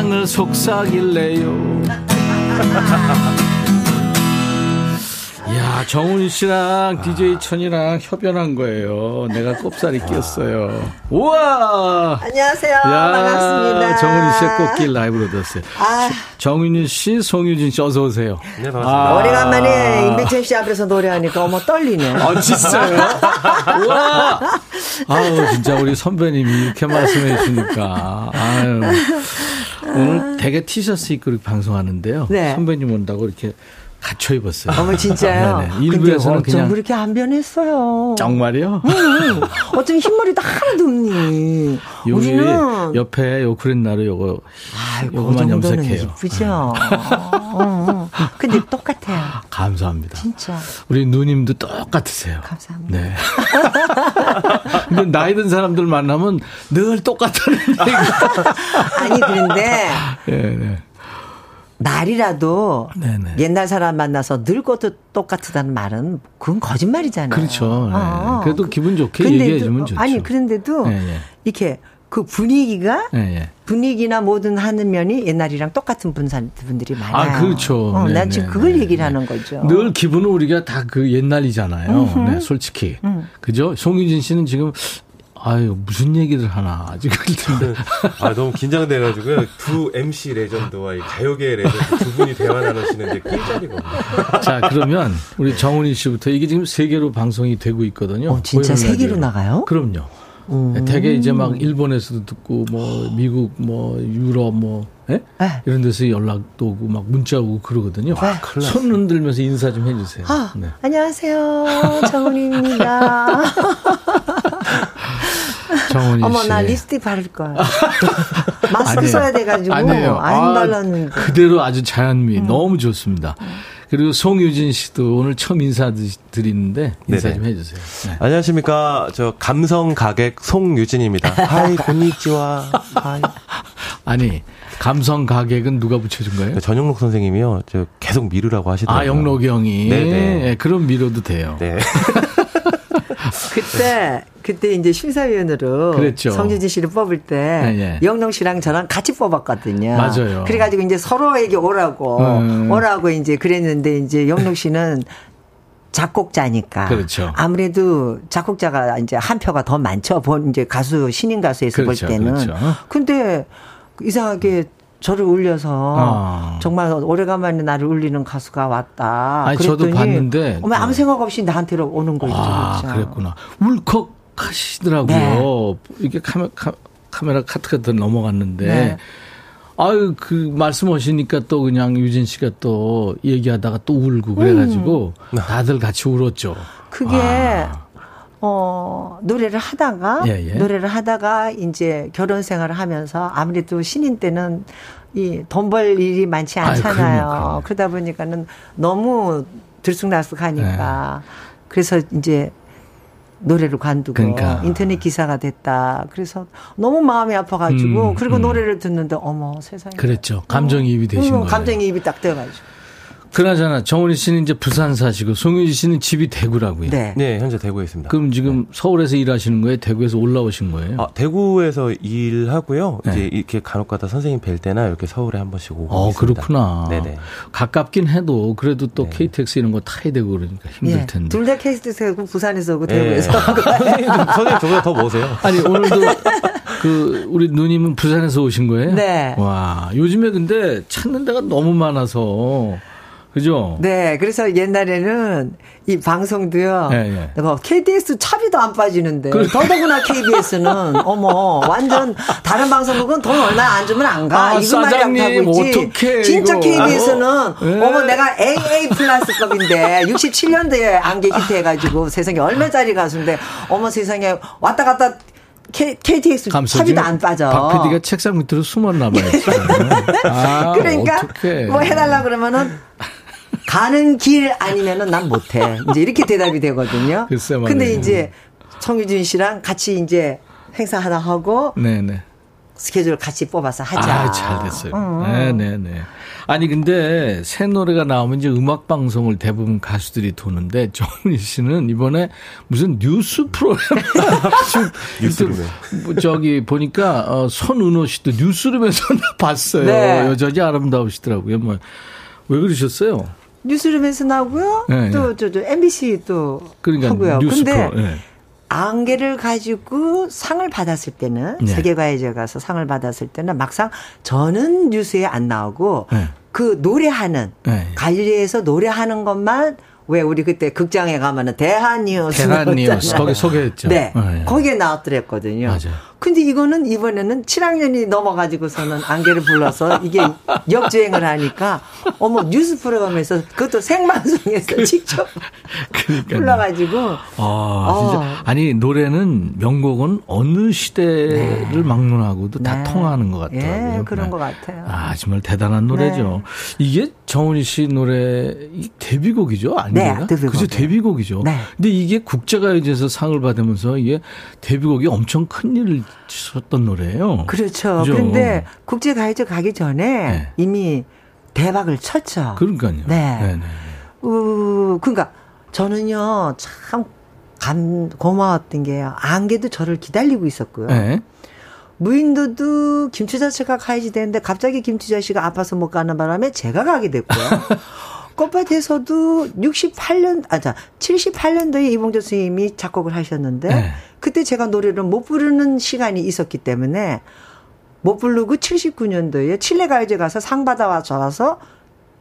사랑을 속삭일래요. 야, 정훈 씨랑 DJ 천이랑 협연한 거예요. 내가 꼽살이 끼었어요. 우와! 안녕하세요. 야, 반갑습니다. 정훈이 씨의 꽃길 라이브로 들었어요. 아. 정윤희 씨, 송유진 씨, 어서오세요. 네, 반갑습니다. 아. 오래간만에 임백천 씨 앞에서 노래하니까 어머 떨리네. 아, 진짜요? 우와! 아우, 진짜 우리 선배님이 이렇게 말씀해 주시니까. 아유. 오늘 되게 티셔츠 입고 이렇게 방송하는데요. 네. 선배님 온다고 이렇게. 갖춰 입었어요. 어머, 진짜요? 일부에서는 그냥. 어쩜 그렇게 안 변했어요. 정말이요? 어쩜 흰머리도 하나도 없니? 우리는. 옆에 요크린나루 요거. 요거만 염색해요. 그죠? 근데 똑같아요. 감사합니다. 진짜. 우리 누님도 똑같으세요. 감사합니다. 네. 근데 나이 든 사람들 만나면 늘 똑같다는 얘기가. 아니, 그런데. 네, 네. 말이라도 네네. 옛날 사람 만나서 늙어도 똑같다는 말은 그건 거짓말이잖아요. 그렇죠. 아, 그래도 기분 좋게 얘기해 주면 좋죠. 아니 그런데도 네네. 이렇게 그 분위기가 네네. 분위기나 모든 하는 면이 옛날이랑 똑같은 분들이 많아요. 아 그렇죠. 난 지금 그걸 얘기를 하는 거죠. 늘 기분은 우리가 다 그 옛날이잖아요. 네, 솔직히 그죠. 송유진 씨는 지금. 아유, 무슨 얘기를 하나, 지금. 아, 너무 긴장돼가지고요. 두 MC 레전드와 이 가요계 레전드 두 분이 대화 나누시는 게 꿀자리거든요. 자, 그러면 우리 정훈희 씨부터 이게 지금 세계로 방송이 되고 있거든요. 어, 진짜 세계로 나가요? 그럼요. 되게 이제 막 일본에서도 듣고, 뭐, 미국, 뭐, 유럽, 뭐, 예? 이런 데서 연락도 오고, 막 문자 오고 그러거든요. 와, 손 흔들면서 인사 좀 해주세요. 아, 네. 안녕하세요. 정훈희입니다. 정훈이 어머 씨. 나 립스틱 바를 거야. 마스크 써야 돼가지고 아니에요. 안 발랐는데 아, 그대로 아주 자연미 너무 좋습니다. 그리고 송유진 씨도 오늘 처음 인사드리는데 인사 네네. 좀 해주세요. 네. 안녕하십니까 저 감성 가객 송유진입니다. 하이 곤니치와 하이. 아니 감성 가객은 누가 붙여준 거예요? 전영록 선생님이요. 저 계속 미루라고 하시더라고요. 아 영록이 형이. 네네. 네, 그럼 미뤄도 돼요. 네. 그때 이제 심사위원으로 그랬죠. 성유진 씨를 뽑을 때 영롱 씨랑 저랑 같이 뽑았거든요. 맞아요. 그래가지고 이제 서로에게 오라고 이제 그랬는데 이제 영롱 씨는 작곡자니까. 그렇죠. 아무래도 작곡자가 이제 한 표가 더 많죠. 이제 가수 신인 가수에서 그렇죠. 볼 때는. 그렇죠. 근데 이상하게. 저를 울려서 정말 오래간만에 나를 울리는 가수가 왔다. 아니, 그랬더니 저도 봤는데 어머, 아무 생각 없이 나한테로 오는 거죠. 아, 그랬구나. 울컥하시더라고요. 네. 이게 카메라 카트가 더 넘어갔는데 네. 아유 그 말씀하시니까 또 그냥 유진 씨가 또 얘기하다가 또 울고 그래가지고 다들 같이 울었죠. 그게 노래를 하다가 이제 결혼 생활을 하면서 아무래도 신인 때는 이 돈 벌 일이 많지 않잖아요. 그럼요. 그러다 보니까는 너무 들쑥날쑥하니까 네. 그래서 이제 노래를 관두고 그러니까. 인터넷 기사가 됐다. 그래서 너무 마음이 아파가지고 그리고 노래를 듣는데 어머 세상에 그랬죠. 감정이입이 되신 거예요. 감정이입이 딱 되어가지고. 그나저나 정훈희 씨는 이제 부산 사시고 송유진 씨는 집이 대구라고요. 네, 네 현재 대구에 있습니다. 그럼 지금 네. 서울에서 일하시는 거예요? 대구에서 올라오신 거예요? 아, 대구에서 일하고요. 네. 이제 이렇게 간혹가다 선생님 뵐 때나 이렇게 서울에 한 번씩 오고 있습니다. 그렇구나. 네네. 가깝긴 해도 그래도 또 네. KTX 이런 거 타야 되고 그러니까 힘들 네. 텐데. 둘 다 KTX고 부산에서 오고 대구에서. 네. 선생님 저보다 더 모세요. 아니 오늘도 그 우리 누님은 부산에서 오신 거예요? 네. 와 요즘에 근데 찾는 데가 너무 많아서. 그죠? 네, 그래서 옛날에는 이 방송도요. 네, 네. KTX 차비도 안 빠지는데. 더더구나 KBS는 어머 완전 다른 방송국은 돈 얼마 안 주면 안 가. 아, 이거 말이 하고 있지. 어떡해, 진짜 이거. KBS는 네. 어머 내가 AA 플러스급인데 67년도에 안개 히트해가지고 세상에 얼마짜리 가수인데 어머 세상에 왔다 갔다. KTX 차비도 안 빠져. 박 PD가 책상 밑으로 숨었나 봐요. 아, 그러니까 어떡해. 뭐 해달라 그러면은 가는 길 아니면은 난 못해. 이제 이렇게 대답이 되거든요. 글쎄 말이에요. 근데 이제 정유진 씨랑 같이 이제 행사 하나 하고. 네네. 스케줄 같이 뽑아서 하자. 아, 잘 됐어요. 네네네. 아니 근데 새 노래가 나오면 이제 음악 방송을 대부분 가수들이 도는데 정훈희 씨는 이번에 무슨 뉴스 프로그램 뉴스룸에 저기 보니까 손은호 씨도 뉴스룸에서 봤어요. 네. 여전히 아름다우시더라고요. 뭐 왜 그러셨어요? 뉴스룸에서 나오고요. 네, 또 네. 저 MBC 또 그러니까 하고요. 근데 프로, 네. 안개를 가지고 상을 받았을 때는 네. 세계과외제 가서 상을 받았을 때는 막상 저는 뉴스에 안 나오고 네. 그 노래하는 네. 갈리에서 노래하는 것만 왜 우리 그때 극장에 가면은 대한뉴스 거기 소개했죠. 네, 네. 거기에 나왔더랬거든요. 맞아. 근데 이거는 이번에는 7학년이 넘어가지고서는 안개를 불러서 이게 역주행을 하니까 어머 뉴스 프로그램에서 그것도 생방송에서 직접 불러가지고 진짜. 아니 노래는 명곡은 어느 시대를 네. 막론하고도 다 네. 통하는 것 같더라고요. 네, 그런 것 같아요. 아 정말 대단한 노래죠. 네. 이게 정훈희 씨 노래 데뷔곡이죠? 아닌가? 네, 데뷔곡. 그죠, 데뷔곡이죠. 네. 근데 이게 국제가요제에서 상을 받으면서 이게 데뷔곡이 엄청 큰 일을 썼던 노래예요. 그렇죠. 그죠? 그런데 국제가요제 가기 전에 네. 이미 대박을 쳤죠. 그러니까요. 네. 네네. 그러니까 저는요 참 고마웠던 게요. 안개도 저를 기다리고 있었고요. 네. 무인도도 김추자 씨가 가야지 되는데 갑자기 김추자 씨가 아파서 못 가는 바람에 제가 가게 됐고요. 꽃밭에서도 78년도에 이봉조 선생님이 작곡을 하셨는데 네. 그때 제가 노래를 못 부르는 시간이 있었기 때문에 못 부르고 79년도에 칠레가요제 가서 상 받아와서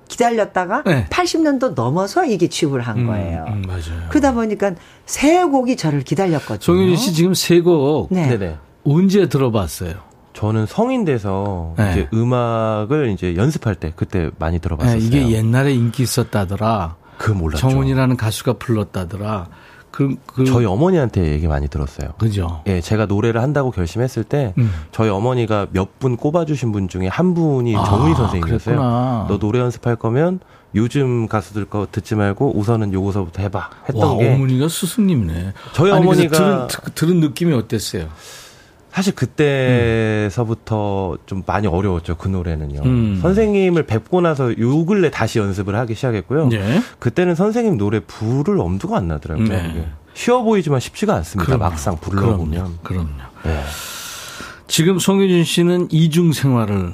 기다렸다가 네. 80년도 넘어서 이게 취업을 한 거예요. 맞아요. 그러다 보니까 세 곡이 저를 기다렸거든요. 송유진 씨 지금 세 곡 네. 언제 들어봤어요? 저는 성인 돼서 네. 이제 음악을 이제 연습할 때 그때 많이 들어봤었어요. 네, 이게 옛날에 인기 있었다더라. 그거 몰랐죠. 정훈이라는 가수가 불렀다더라. 저희 어머니한테 얘기 많이 들었어요. 그죠? 예, 제가 노래를 한다고 결심했을 때 저희 어머니가 몇 분 꼽아주신 분 중에 한 분이 정훈이 선생님이었어요. 그랬구나. 너 노래 연습할 거면 요즘 가수들 거 듣지 말고 우선은 요거서부터 해봐 했던 와, 게. 어머니가 스승님이네. 저희 어머니가 들은 느낌이 어땠어요? 사실 그때서부터 좀 많이 어려웠죠. 그 노래는요. 선생님을 뵙고 나서 요 근래 다시 연습을 하기 시작했고요. 네. 그때는 선생님 노래 부를 엄두가 안 나더라고요. 네. 쉬워 보이지만 쉽지가 않습니다. 그럼요. 막상 불러보면. 그럼요. 네. 지금 송유진 씨는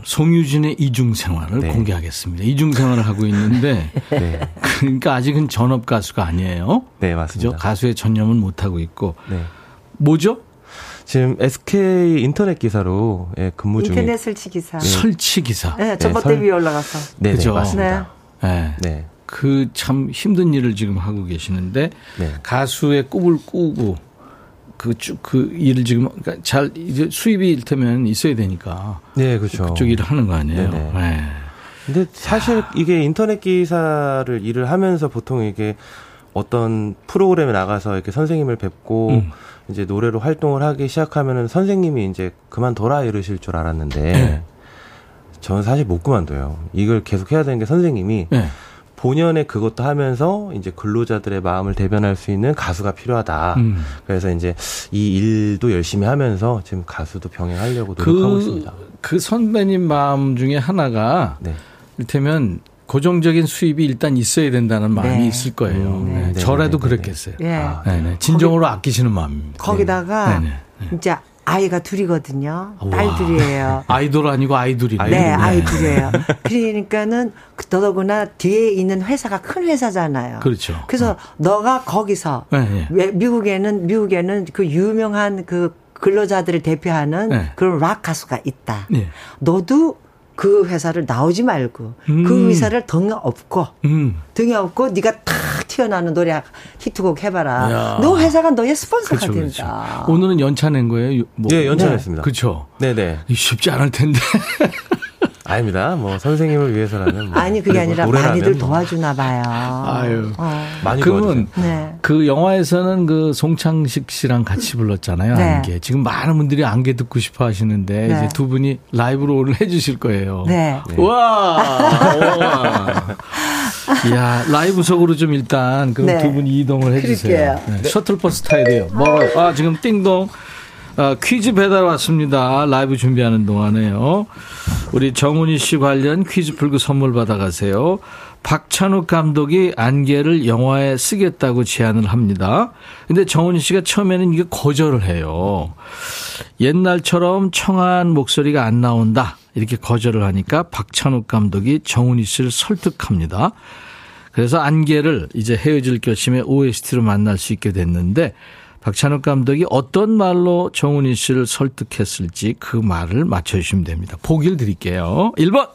송유진의 이중생활을 네. 공개하겠습니다. 이중생활을 하고 있는데 네. 그러니까 아직은 전업가수가 아니에요. 네, 맞습니다. 그죠? 가수에 전념은 못하고 있고. 네. 뭐죠? 지금 SK 인터넷 기사로 근무 중에 인터넷 설치기사. 네. 설치기사. 네, 전봇 대비 올라가서. 네, 그렇죠. 네, 맞습니다. 네. 네. 그 참 힘든 일을 지금 하고 계시는데 네. 가수의 꿈을 꾸고 그 일을 지금 그러니까 잘 이제 수입이 일테면 있어야 되니까. 네, 그렇죠. 그쪽 일을 하는 거 아니에요. 네네. 네. 근데 사실 이게 인터넷 기사를 일을 하면서 보통 이게 어떤 프로그램에 나가서 이렇게 선생님을 뵙고 이제 노래로 활동을 하기 시작하면은 선생님이 이제 그만둬라 이러실 줄 알았는데 네. 저는 사실 못 그만둬요. 이걸 계속 해야 되는 게 선생님이 네. 본연의 그것도 하면서 이제 근로자들의 마음을 대변할 수 있는 가수가 필요하다. 그래서 이제 이 일도 열심히 하면서 지금 가수도 병행하려고 노력하고 있습니다. 그 선배님 마음 중에 하나가 네. 이를테면 고정적인 수입이 일단 있어야 된다는 마음이 네. 있을 거예요. 네. 저라도 그랬겠어요. 네. 아, 네네. 진정으로 아끼시는 마음입니다. 거기다가 네네. 진짜 아이가 둘이거든요. 우와. 딸 둘이에요. 아이돌 아니고 아이돌이네. 네, 아이 둘이에요. 그러니까는 더더구나 뒤에 있는 회사가 큰 회사잖아요. 그렇죠. 그래서 너가 거기서 네. 미국에는 그 유명한 그 근로자들을 대표하는 네. 그런 락 가수가 있다. 네. 너도 그 회사를 나오지 말고 그 회사를 등에 업고 네가 탁 튀어나오는 노래 히트곡 해봐라. 야. 너 회사가 너의 스폰서가 그쵸, 된다. 그쵸. 오늘은 연차 낸 거예요? 뭐. 네, 연차 냈습니다. 그렇죠? 네네. 쉽지 않을 텐데. 아닙니다. 뭐 선생님을 위해서라면. 뭐. 아니 그게 아니라 많이들 도와주나 봐요. 아유. 많이 도와주세요. 네. 그 영화에서는 그 송창식 씨랑 같이 불렀잖아요. 네. 안개. 지금 많은 분들이 안개 듣고 싶어 하시는데 네. 이제 두 분이 라이브로 오늘 해주실 거예요. 네. 네. 와. 이야 라이브석으로 좀 일단 그럼 네. 두 분이 이동을 해주세요. 네. 셔틀버스 타야 돼요. 멀어요. 아 지금 띵동. 퀴즈 배달 왔습니다. 라이브 준비하는 동안에요. 우리 정훈희 씨 관련 퀴즈 풀고 선물 받아가세요. 박찬욱 감독이 안개를 영화에 쓰겠다고 제안을 합니다. 근데 정훈희 씨가 처음에는 이게 거절을 해요. 옛날처럼 청아한 목소리가 안 나온다. 이렇게 거절을 하니까 박찬욱 감독이 정훈희 씨를 설득합니다. 그래서 안개를 이제 헤어질 결심에 OST로 만날 수 있게 됐는데 박찬욱 감독이 어떤 말로 정훈희 씨를 설득했을지 그 말을 맞춰주시면 됩니다. 보기를 드릴게요. 1번.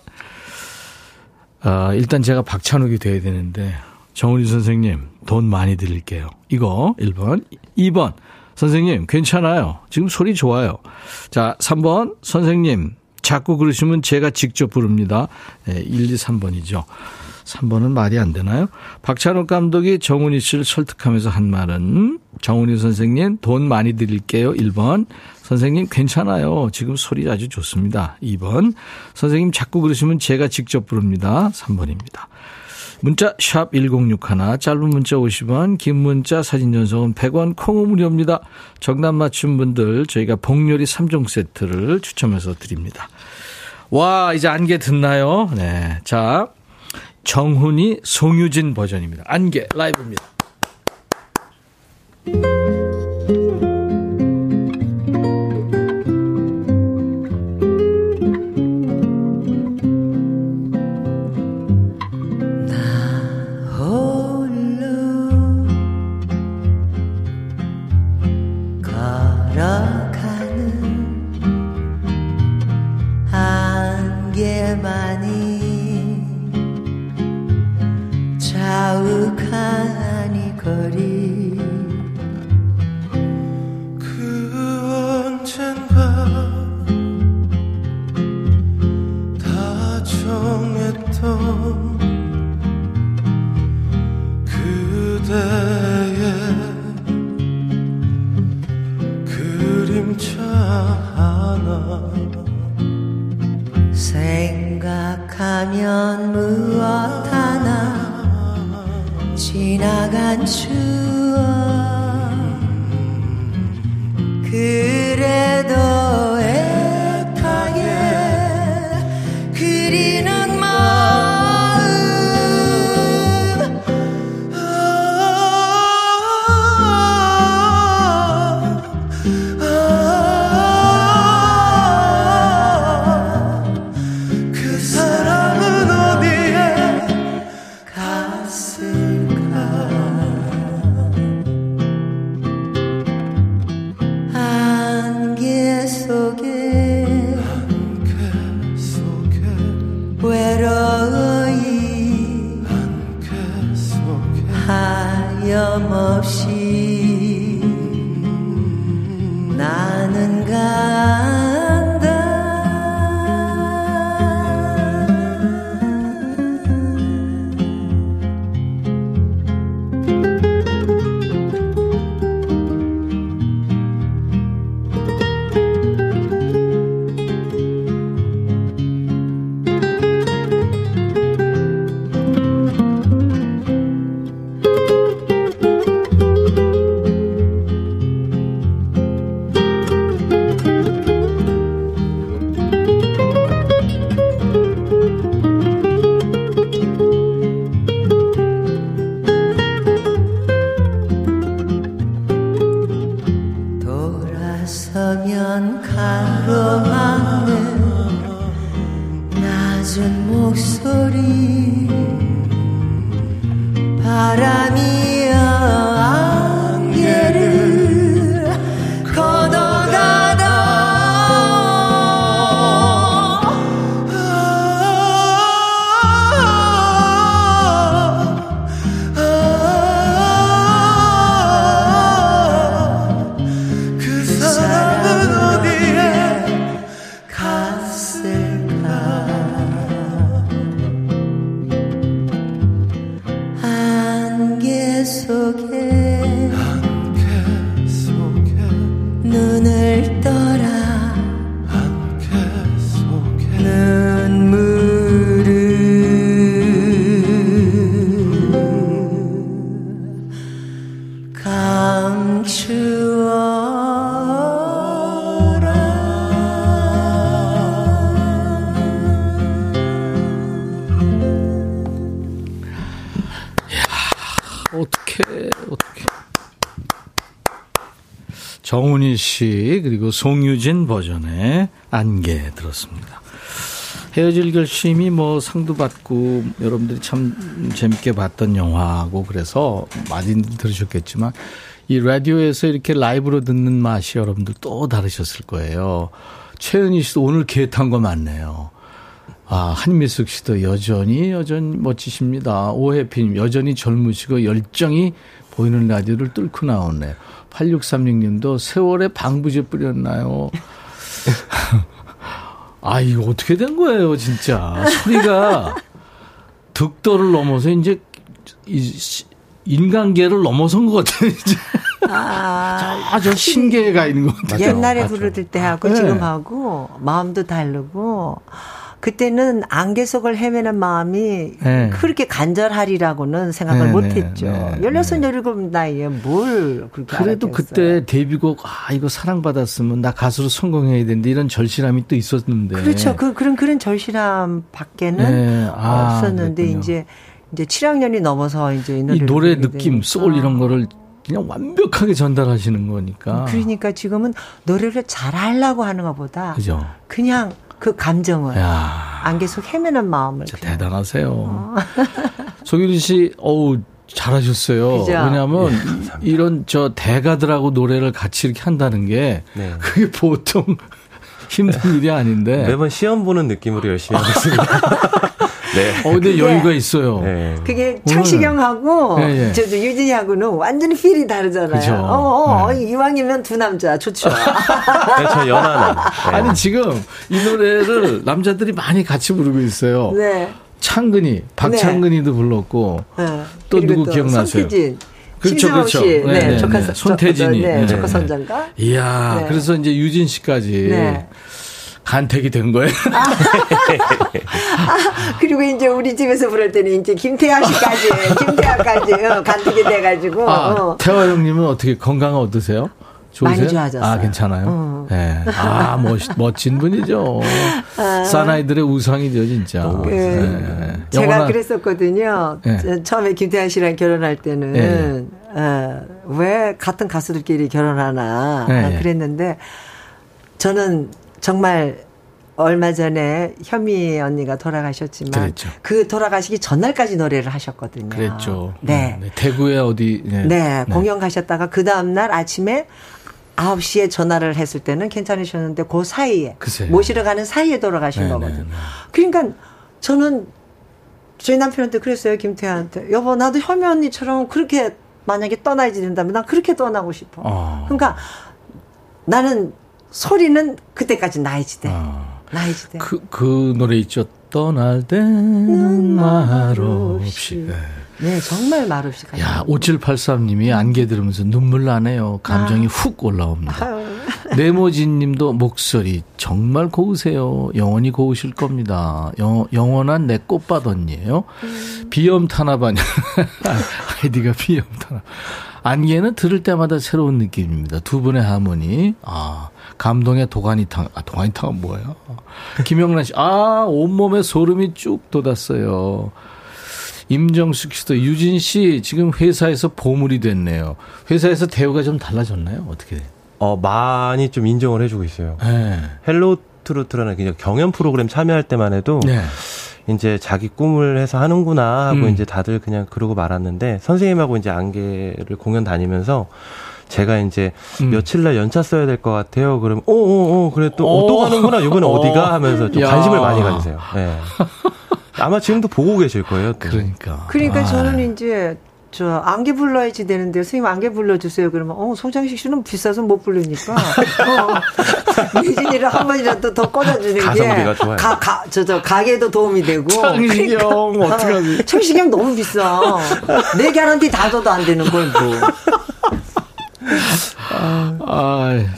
일단 제가 박찬욱이 돼야 되는데 정훈희 선생님 돈 많이 드릴게요. 이거 1번. 2번. 선생님 괜찮아요. 지금 소리 좋아요. 자, 3번. 선생님 자꾸 그러시면 제가 직접 부릅니다. 네, 1, 2, 3번이죠. 3번은 말이 안 되나요? 박찬욱 감독이 정훈희 씨를 설득하면서 한 말은 정훈희 선생님 돈 많이 드릴게요. 1번. 선생님 괜찮아요. 지금 소리 아주 좋습니다. 2번. 선생님 자꾸 그러시면 제가 직접 부릅니다. 3번입니다. 문자 샵 1061 짧은 문자 50원 긴 문자 사진 전송은 100원 콩은 무료입니다. 정답 맞춘 분들 저희가 복요리 3종 세트를 추첨해서 드립니다. 와 이제 안개 듣나요? 네, 자 정훈이 송유진 버전입니다. 안개 라이브입니다. 나 홀로 걸어가는 안개만이 자욱한 이 거리 그 언젠가 다 정했던 그대의 그림자 하나 생각하면 무엇 하나 지나간 추억 그래도 애타게 그리는 마음 그 사랑은 어디에 갔을까 없이 나는 간다. 감추어 정훈희 씨 그리고 송유진 버전의 안개 들었습니다. 헤어질 결심이 뭐 상도 받고 여러분들이 참 재밌게 봤던 영화고 그래서 많이들 들으셨겠지만 이 라디오에서 이렇게 라이브로 듣는 맛이 여러분들 또 다르셨을 거예요. 최은희 씨도 오늘 기획한 거 맞네요. 아, 한미숙 씨도 여전히 멋지십니다. 오해피님 여전히 젊으시고 열정이 보이는 라디오를 뚫고 나오네요. 8636님도 세월에 방부제 뿌렸나요? 아, 이거 어떻게 된 거예요, 진짜. 소리가 득도를 넘어서 이제 인간계를 넘어선 것 같아요, 이제. 아, 저 신계에 가 있는 것 같아요. 옛날에 맞아. 부르들 때 하고 네. 지금하고 마음도 다르고 그때는 안개 속을 헤매는 마음이 네. 그렇게 간절하리라고는 생각을 네, 못했죠. 네, 네, 16, 17 나이에 뭘 그렇게 그래도 알았겠어요. 그때 데뷔곡 아 이거 사랑받았으면 나 가수로 성공해야 되는데 이런 절실함이 또 있었는데. 그렇죠. 그런 절실함 밖에는 네. 아, 없었는데 그랬군요. 이제 7학년이 넘어서 이제 이 노래 느낌, 소울 이런 거를 그냥 완벽하게 전달하시는 거니까. 그러니까 지금은 노래를 잘하려고 하는 것보다 그죠? 그냥 그 감정을 야. 안개 속 헤매는 마음을. 진짜 그냥. 대단하세요. 송유리 씨, 어우 잘하셨어요. 그죠? 왜냐하면 네, 이런 저 대가들하고 노래를 같이 이렇게 한다는 게 네. 그게 보통 힘든 일이 아닌데 매번 시험 보는 느낌으로 열심히 하겠습니다. 네. 근데 여유가 있어요. 네. 그게 창시경하고 네, 네. 저 유진이하고는 완전히 필이 다르잖아요. 네. 이왕이면 두 남자 좋죠. 네, 저 연하남. 네. 아니 지금 이 노래를 남자들이 많이 같이 부르고 있어요. 네. 창근이, 박창근이도 네. 불렀고 네. 또 누구 또 기억나세요? 손태진. 그렇죠, 그렇죠. 네, 네, 조카, 네. 손태진이. 네, 조카 선장가. 이야, 네. 그래서 이제 유진 씨까지. 네. 간택이 된 거예요. 그리고 이제 우리 집에서 부를 때는 이제 김태환까지 간택이 돼가지고. 태화 형님은 어떻게 건강은 어떠세요? 좋으세요? 많이 좋아졌어요. 아 괜찮아요. 네. 아 멋진 분이죠. 사나이들의 우상이죠 진짜. 네. 제가 영원한... 그랬었거든요. 네. 처음에 김태환 씨랑 결혼할 때는. 네. 왜 같은 가수들끼리 결혼하나 네. 그랬는데 저는. 정말 얼마 전에 현미 언니가 돌아가셨지만 그랬죠. 그 돌아가시기 전날까지 노래를 하셨거든요. 그랬죠. 네. 네. 대구에 어디. 네. 네. 공연 가셨다가 그 다음날 아침에 9시에 전화를 했을 때는 괜찮으셨는데 그 사이에 글쎄요. 모시러 가는 사이에 돌아가신 네, 거거든요. 네. 그러니까 저는 저희 남편한테 그랬어요. 김태환한테. 여보 나도 현미 언니처럼 그렇게 만약에 떠나야지 된다면 난 그렇게 떠나고 싶어. 그러니까 나는. 소리는 그때까지 나의 지대. 나의 지대. 그 노래 있죠. 떠날 때는 말 없이. 네, 정말 말 없이 가요. 야, 5783님이 안개 들으면서 눈물 나네요. 감정이 훅 올라옵니다. 네모진 님도 목소리 정말 고우세요. 영원히 고우실 겁니다. 영원한 내 꽃밭 언니예요. 비염 탄압하냐. 아이디가 비염 탄압. 안개는 들을 때마다 새로운 느낌입니다. 두 분의 하모니. 아. 감동의 도가니탕. 아, 도가니탕은 뭐예요? 김영란 씨. 아, 온몸에 소름이 쭉 돋았어요. 임정숙 씨도 유진 씨 지금 회사에서 보물이 됐네요. 회사에서 대우가 좀 달라졌나요? 어떻게? 많이 좀 인정을 해주고 있어요. 네. 헬로 트로트라는 그냥 경연 프로그램 참여할 때만 해도 네. 이제 자기 꿈을 해서 하는구나 하고 이제 다들 그냥 그러고 말았는데 선생님하고 이제 안개를 공연 다니면서 제가 이제 며칠 날 연차 써야 될 것 같아요. 그럼 오오오 그래 또 가는구나. 이번에 어디가 하면서 좀 관심을 많이 가지세요. 네. 아마 지금도 보고 계실 거예요. 또. 그러니까 저는 이제 저 안개 불러야지 되는데 선생님 안개 불러주세요. 그러면 송창식 씨는 비싸서 못 부르니까 유진이를 한 번이라도 더 꺼져주는 가성비가 게 좋아요. 저 가게도 도움이 되고 창식이 형 그러니까, 어떡하지? 창식이 형 너무 비싸. 내 개런티 다 줘도 안 되는 걸 뭐.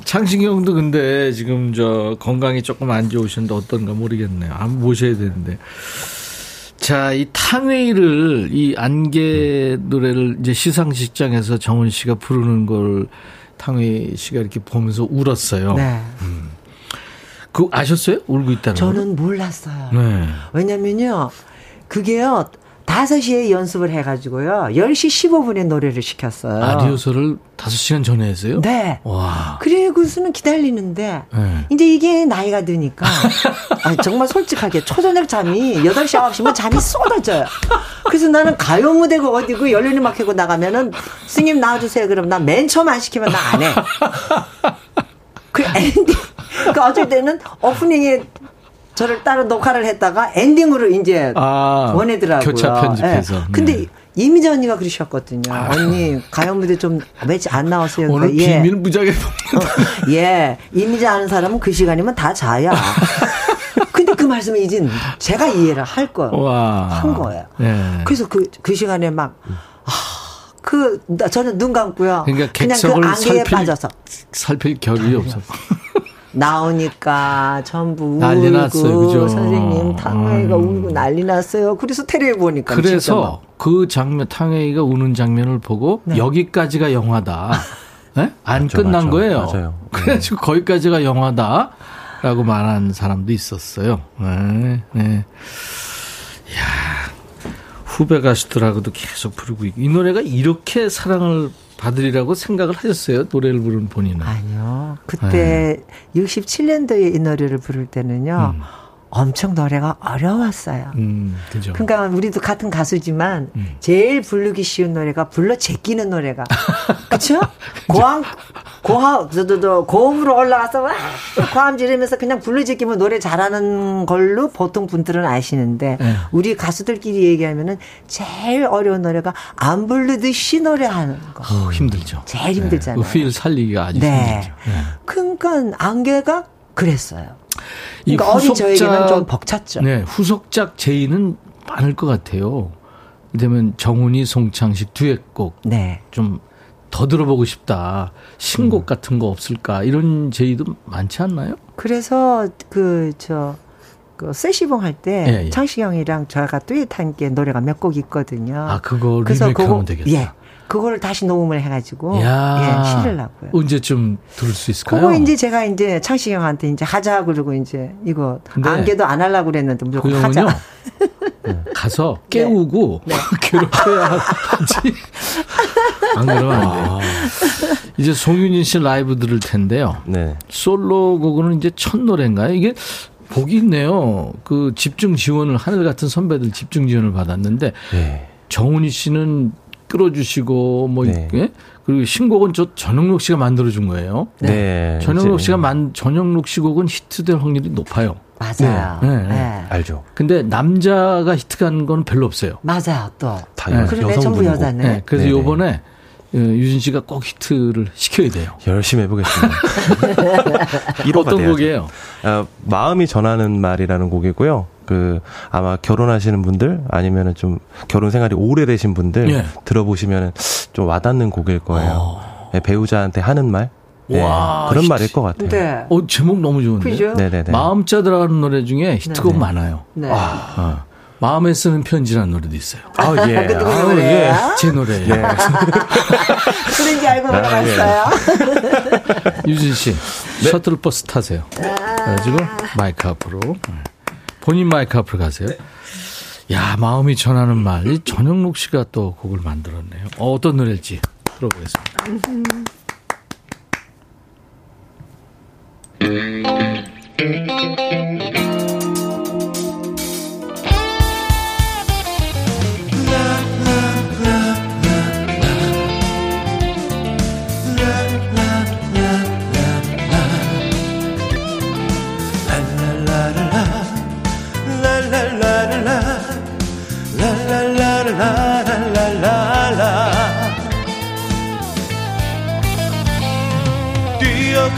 창신경도 근데 지금 저 건강이 조금 안 좋으신데 어떤가 모르겠네요. 한번 모셔야 되는데. 자, 이 탕웨이를 이 안개 노래를 이제 시상식장에서 정훈 씨가 부르는 걸 탕웨이 씨가 이렇게 보면서 울었어요. 네. 그거 아셨어요? 울고 있다는 거? 저는 몰랐어요. 네. 왜냐면요. 그게요. 5시에 연습을 해가지고요. 10시 15분에 노래를 시켰어요. 아, 리허설을 5시간 전에 했어요? 네. 와. 그리고서는 기다리는데, 네. 이제 이게 나이가 드니까, 아니, 정말 솔직하게, 초저녁 잠이 8시, 9시면 잠이 쏟아져요. 그래서 나는 가요 무대고 어디고 열린이 막 하고 나가면은, 스님 나와주세요. 그럼 나 맨 처음 안 시키면 나 안 해. 그 엔딩, 그 어쩔 때는 오프닝에, 저를 따로 녹화를 했다가 엔딩으로 이제 보내더라고요. 교차 편집해서. 네. 근데 이미자 언니가 그러셨거든요. 아. 언니 가요 무대 좀 왜 안 나왔어요? 오늘 그러니까, 비밀 무장에 예. 예. 이미자 아는 사람은 그 시간이면 다 자야. 근데 그 말씀은 이제 제가 이해를 할 거예요. 와. 한 거예요. 예. 그래서 그 시간에 막 저는 눈 감고요. 그러니까 객석을 그냥 안개에 빠져서 살필 겨를이 없어. 나오니까 전부 난리 났어요. 그죠? 선생님 탕웨이가 울고 난리 났어요. 그래서 테레비 보니까 그래서 그 장면 탕웨이가 우는 장면을 보고 네. 여기까지가 영화다. 네? 안 맞죠, 끝난 맞죠. 거예요. 맞아요. 그래서 네. 거기까지가 영화다라고 말한 사람도 있었어요. 네. 네. 이야, 후배 가수들하고도 계속 부르고 이 노래가 이렇게 사랑을 받으리라고 생각을 하셨어요? 노래를 부른 본인은. 아니요. 그때 67년도에 이 노래를 부를 때는요. 엄청 노래가 어려웠어요. 그죠. 그러니까 우리도 같은 가수지만 제일 부르기 쉬운 노래가 불러 제끼는 노래가. 그렇죠? 고음으로 올라가서 와 고함 지르면서 그냥 불러 제끼면 노래 잘하는 걸로 보통 분들은 아시는데 우리 가수들끼리 얘기하면은 제일 어려운 노래가 안 부르듯이 노래하는 거. 힘들죠. 제일 힘들잖아요. 그 휠 살리기가 아주 힘들죠. 네. 그러니까 안개가 그랬어요. 그러니까 어린 저에게는 좀 벅찼죠. 네, 후속작 제의는 많을 것 같아요. 그러면 정훈이 송창식 듀엣곡 네. 좀 더 들어보고 싶다. 신곡 같은 거 없을까? 이런 제의도 많지 않나요? 그래서 그 세시봉 할 때 예, 예. 창식 형이랑 저가 듀엣한 게 노래가 몇 곡 있거든요. 아, 그거 리메이크하면 되겠다. 예. 그거를 다시 녹음을 해가지고 야, 예, 실으려고요. 언제쯤 들을 수 있을까요? 그거 이제 제가 이제 창식 형한테 이제 하자 그러고 이제 이거 안개도 안 하려고 그랬는데 무조건 그 하자. 가서 깨우고 네. 괴롭혀야 하지. 안 그러면 안 돼. 이제 송유진 씨 라이브 들을 텐데요. 네. 솔로 곡은 이제 첫 노래인가요? 이게 복이 있네요. 그 집중 지원을 하늘 같은 선배들 집중 지원을 받았는데 네. 정훈이 씨는 끌어주시고 뭐 네. 예? 그리고 신곡은 전영록 씨가 만들어준 거예요. 네. 전영록 씨가 전영록 씨 곡은 히트될 확률이 높아요. 맞아요. 네. 네. 네. 알죠. 근데 남자가 히트한 건 별로 없어요. 맞아요. 또 다 네. 그러네 전부 여자네. 네. 그래서 네네. 이번에 유진 씨가 꼭 히트를 시켜야 돼요. 열심히 해보겠습니다. 어떤 곡이에요? 아, 마음이 전하는 말이라는 곡이고요. 그 아마 결혼하시는 분들 아니면은 좀 결혼 생활이 오래되신 분들 예. 들어보시면은 좀 와닿는 곡일 거예요. 네, 배우자한테 하는 말 네, 그런 말일 것 같아요. 네. 제목 너무 좋은데. 마음자 들어가는 노래 중에 히트곡 네네. 많아요. 네. 아. 마음에 쓰는 편지라는 노래도 있어요. 아, 예. 제 노래예요. 예. 그런 게 알고 나왔어요. 예. 유진 씨, 네. 셔틀버스 타세요. 그래가지고 마이크 앞으로. 본인 마이크 앞으로 가세요. 네. 야, 마음이 전하는 말. 이 전영록 씨가 또 곡을 만들었네요. 어떤 노래일지 들어보겠습니다.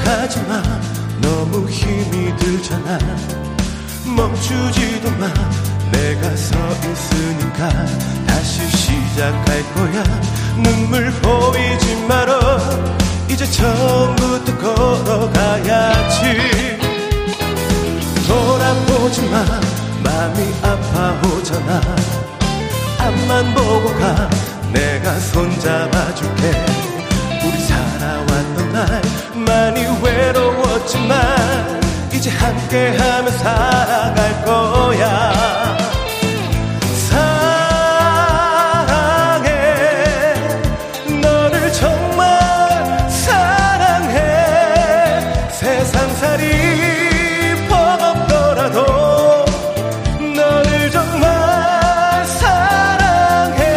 하지마 너무 힘이 들잖아 멈추지도 마 내가 서 있으니까 다시 시작할 거야 눈물 보이지 말어 이제 처음부터 걸어가야지 돌아보지 마 마음이 아파오잖아 앞만 보고 가 내가 손잡아줄게 우리 살아왔던 날 많이 외로웠지만 이제 함께하며 살아갈 거야 살이 버겁더라도 너를 정말 사랑해.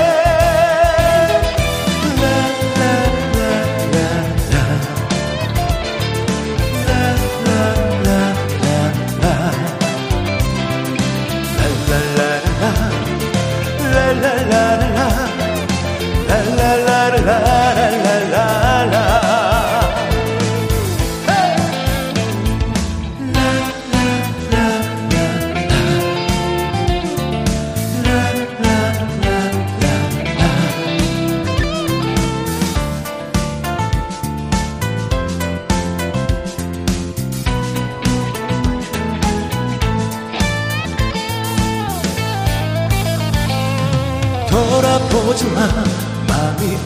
마음이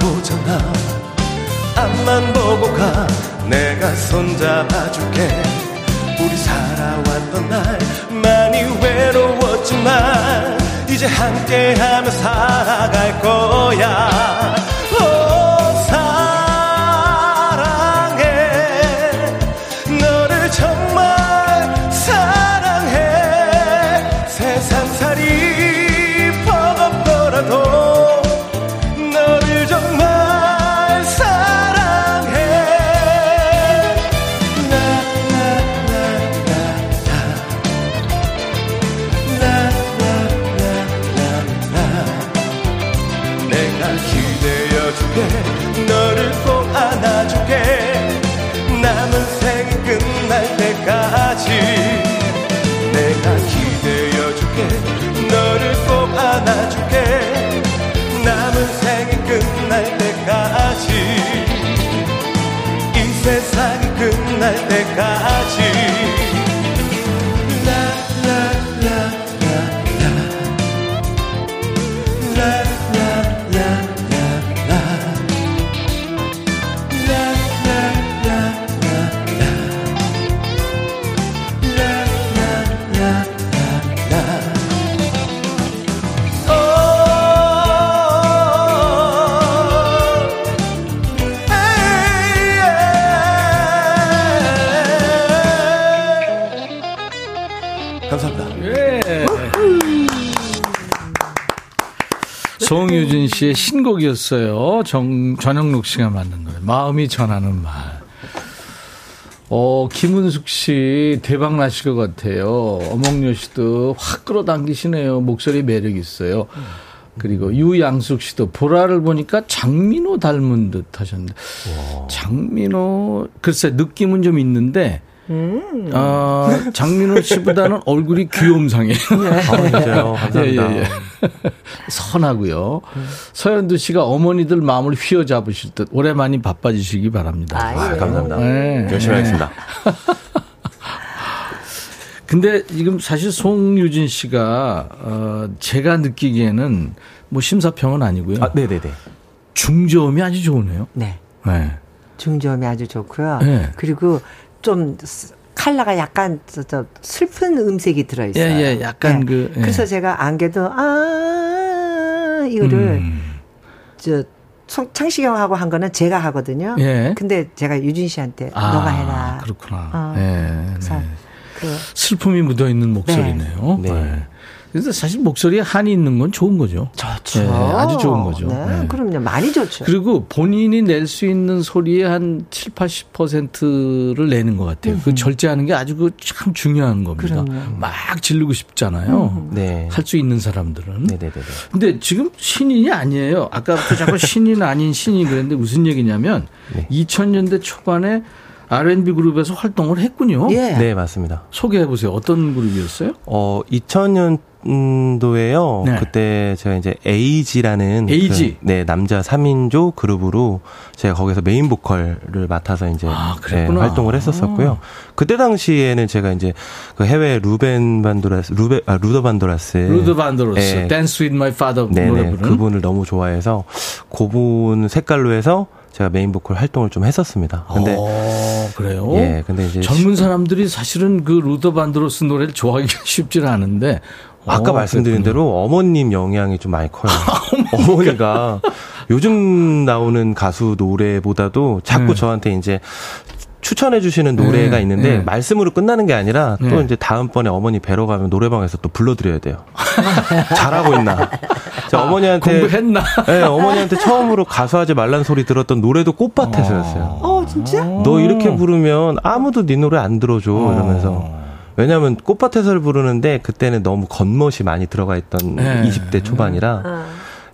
아파오잖아. 앞만 보고 가. 내가 손잡아줄게. 우리 살아왔던 날 많이 외로웠지만 이제 함께하며 살아갈 거야. 오 사랑해. 너를 정말 사랑해. 세상살이 너를 정말 사랑해. 라라라라라라라라라라. 내가 기대어줄게. 너를 꼭 안아줄게. 남은 생이 끝날 때까지. 내가 기대어줄게. 너를 꼭 안아줄게. 남은 생이 끝날 때까지. 이 세상이 끝날 때까지. 라라라라라. 송유진 씨의 신곡이었어요. 전영록 씨가 만든 노래. 마음이 전하는 말. 김은숙 씨 대박 나실 것 같아요. 어몽요 씨도 확 끌어당기시네요. 목소리 매력 있어요. 그리고 유양숙 씨도 보라를 보니까 장민호 닮은 듯 하셨는데. 와. 장민호 글쎄 느낌은 좀 있는데 장민호 씨보다는 얼굴이 귀염상해요. 아, 감사합니다. 예, 예. 선하고요. 서현두 씨가 어머니들 마음을 휘어잡으실 듯 오래만이 바빠지시기 바랍니다. 아, 감사합니다. 네. 열심히 하겠습니다. 근데 지금 사실 송유진 씨가 제가 느끼기에는 뭐 심사평은 아니고요. 아, 네네네. 중저음이 아주 좋으네요. 네. 네. 중저음이 아주 좋고요. 네. 그리고 좀 칼라가 약간 저 슬픈 음색이 들어있어요. 예, 예, 약간 예. 그. 예. 그래서 제가 안개도 이거를 저 창시경하고 한 거는 제가 하거든요. 예. 근데 제가 유진 씨한테 너가 해라. 그렇구나. 예. 네. 그 슬픔이 묻어 있는 목소리네요. 네. 네. 그래서 사실 목소리에 한이 있는 건 좋은 거죠. 좋죠. 네, 아주 좋은 거죠. 네, 네. 그럼요. 많이 좋죠. 그리고 본인이 낼 수 있는 소리의 한 7, 80%를 내는 것 같아요. 그 절제하는 게 아주 그 참 중요한 겁니다. 그럼요. 막 지르고 싶잖아요. 네. 할 수 있는 사람들은. 네네네. 근데 지금 신인이 아니에요. 아까부터 자꾸 신인 아닌 신이 그랬는데 무슨 얘기냐면 네. 2000년대 초반에 R&B 그룹에서 활동을 했군요. 예. 네, 맞습니다. 소개해 보세요. 어떤 그룹이었어요? 2000년도에요. 네. 그때 제가 이제 에이지라는 그, 네, 남자 3인조 그룹으로 제가 거기서 메인 보컬을 맡아서 이제 네, 활동을 했었었고요. 그때 당시에는 제가 이제 그 해외 루더 반도라스. 루더 반도라스. 네. Dance with My Father. 네, 그분을 너무 좋아해서 그분 색깔로 해서 제가 메인 보컬 활동을 좀 했었습니다. 근데 그래요? 예, 근데 이제 젊은 사람들이 사실은 그 루더 반도라스 노래를 좋아하기가 쉽지는 않은데 아까 말씀드린 그랬군요. 대로 어머님 영향이 좀 많이 커요. 어머니가 요즘 나오는 가수 노래보다도 자꾸 저한테 이제 추천해 주시는 노래가 있는데 말씀으로 끝나는 게 아니라 또 이제 다음번에 어머니 뵈러 가면 노래방에서 또 불러드려야 돼요. 잘하고 있나? 자, 어머니한테 공부했나? 네, 어머니한테 처음으로 가수하지 말란 소리 들었던 노래도 꽃밭에서였어요. 진짜? 너 이렇게 부르면 아무도 네 노래 안 들어줘 이러면서. 왜냐하면 꽃밭에서를 부르는데 그때는 너무 겉멋이 많이 들어가 있던 20대 초반이라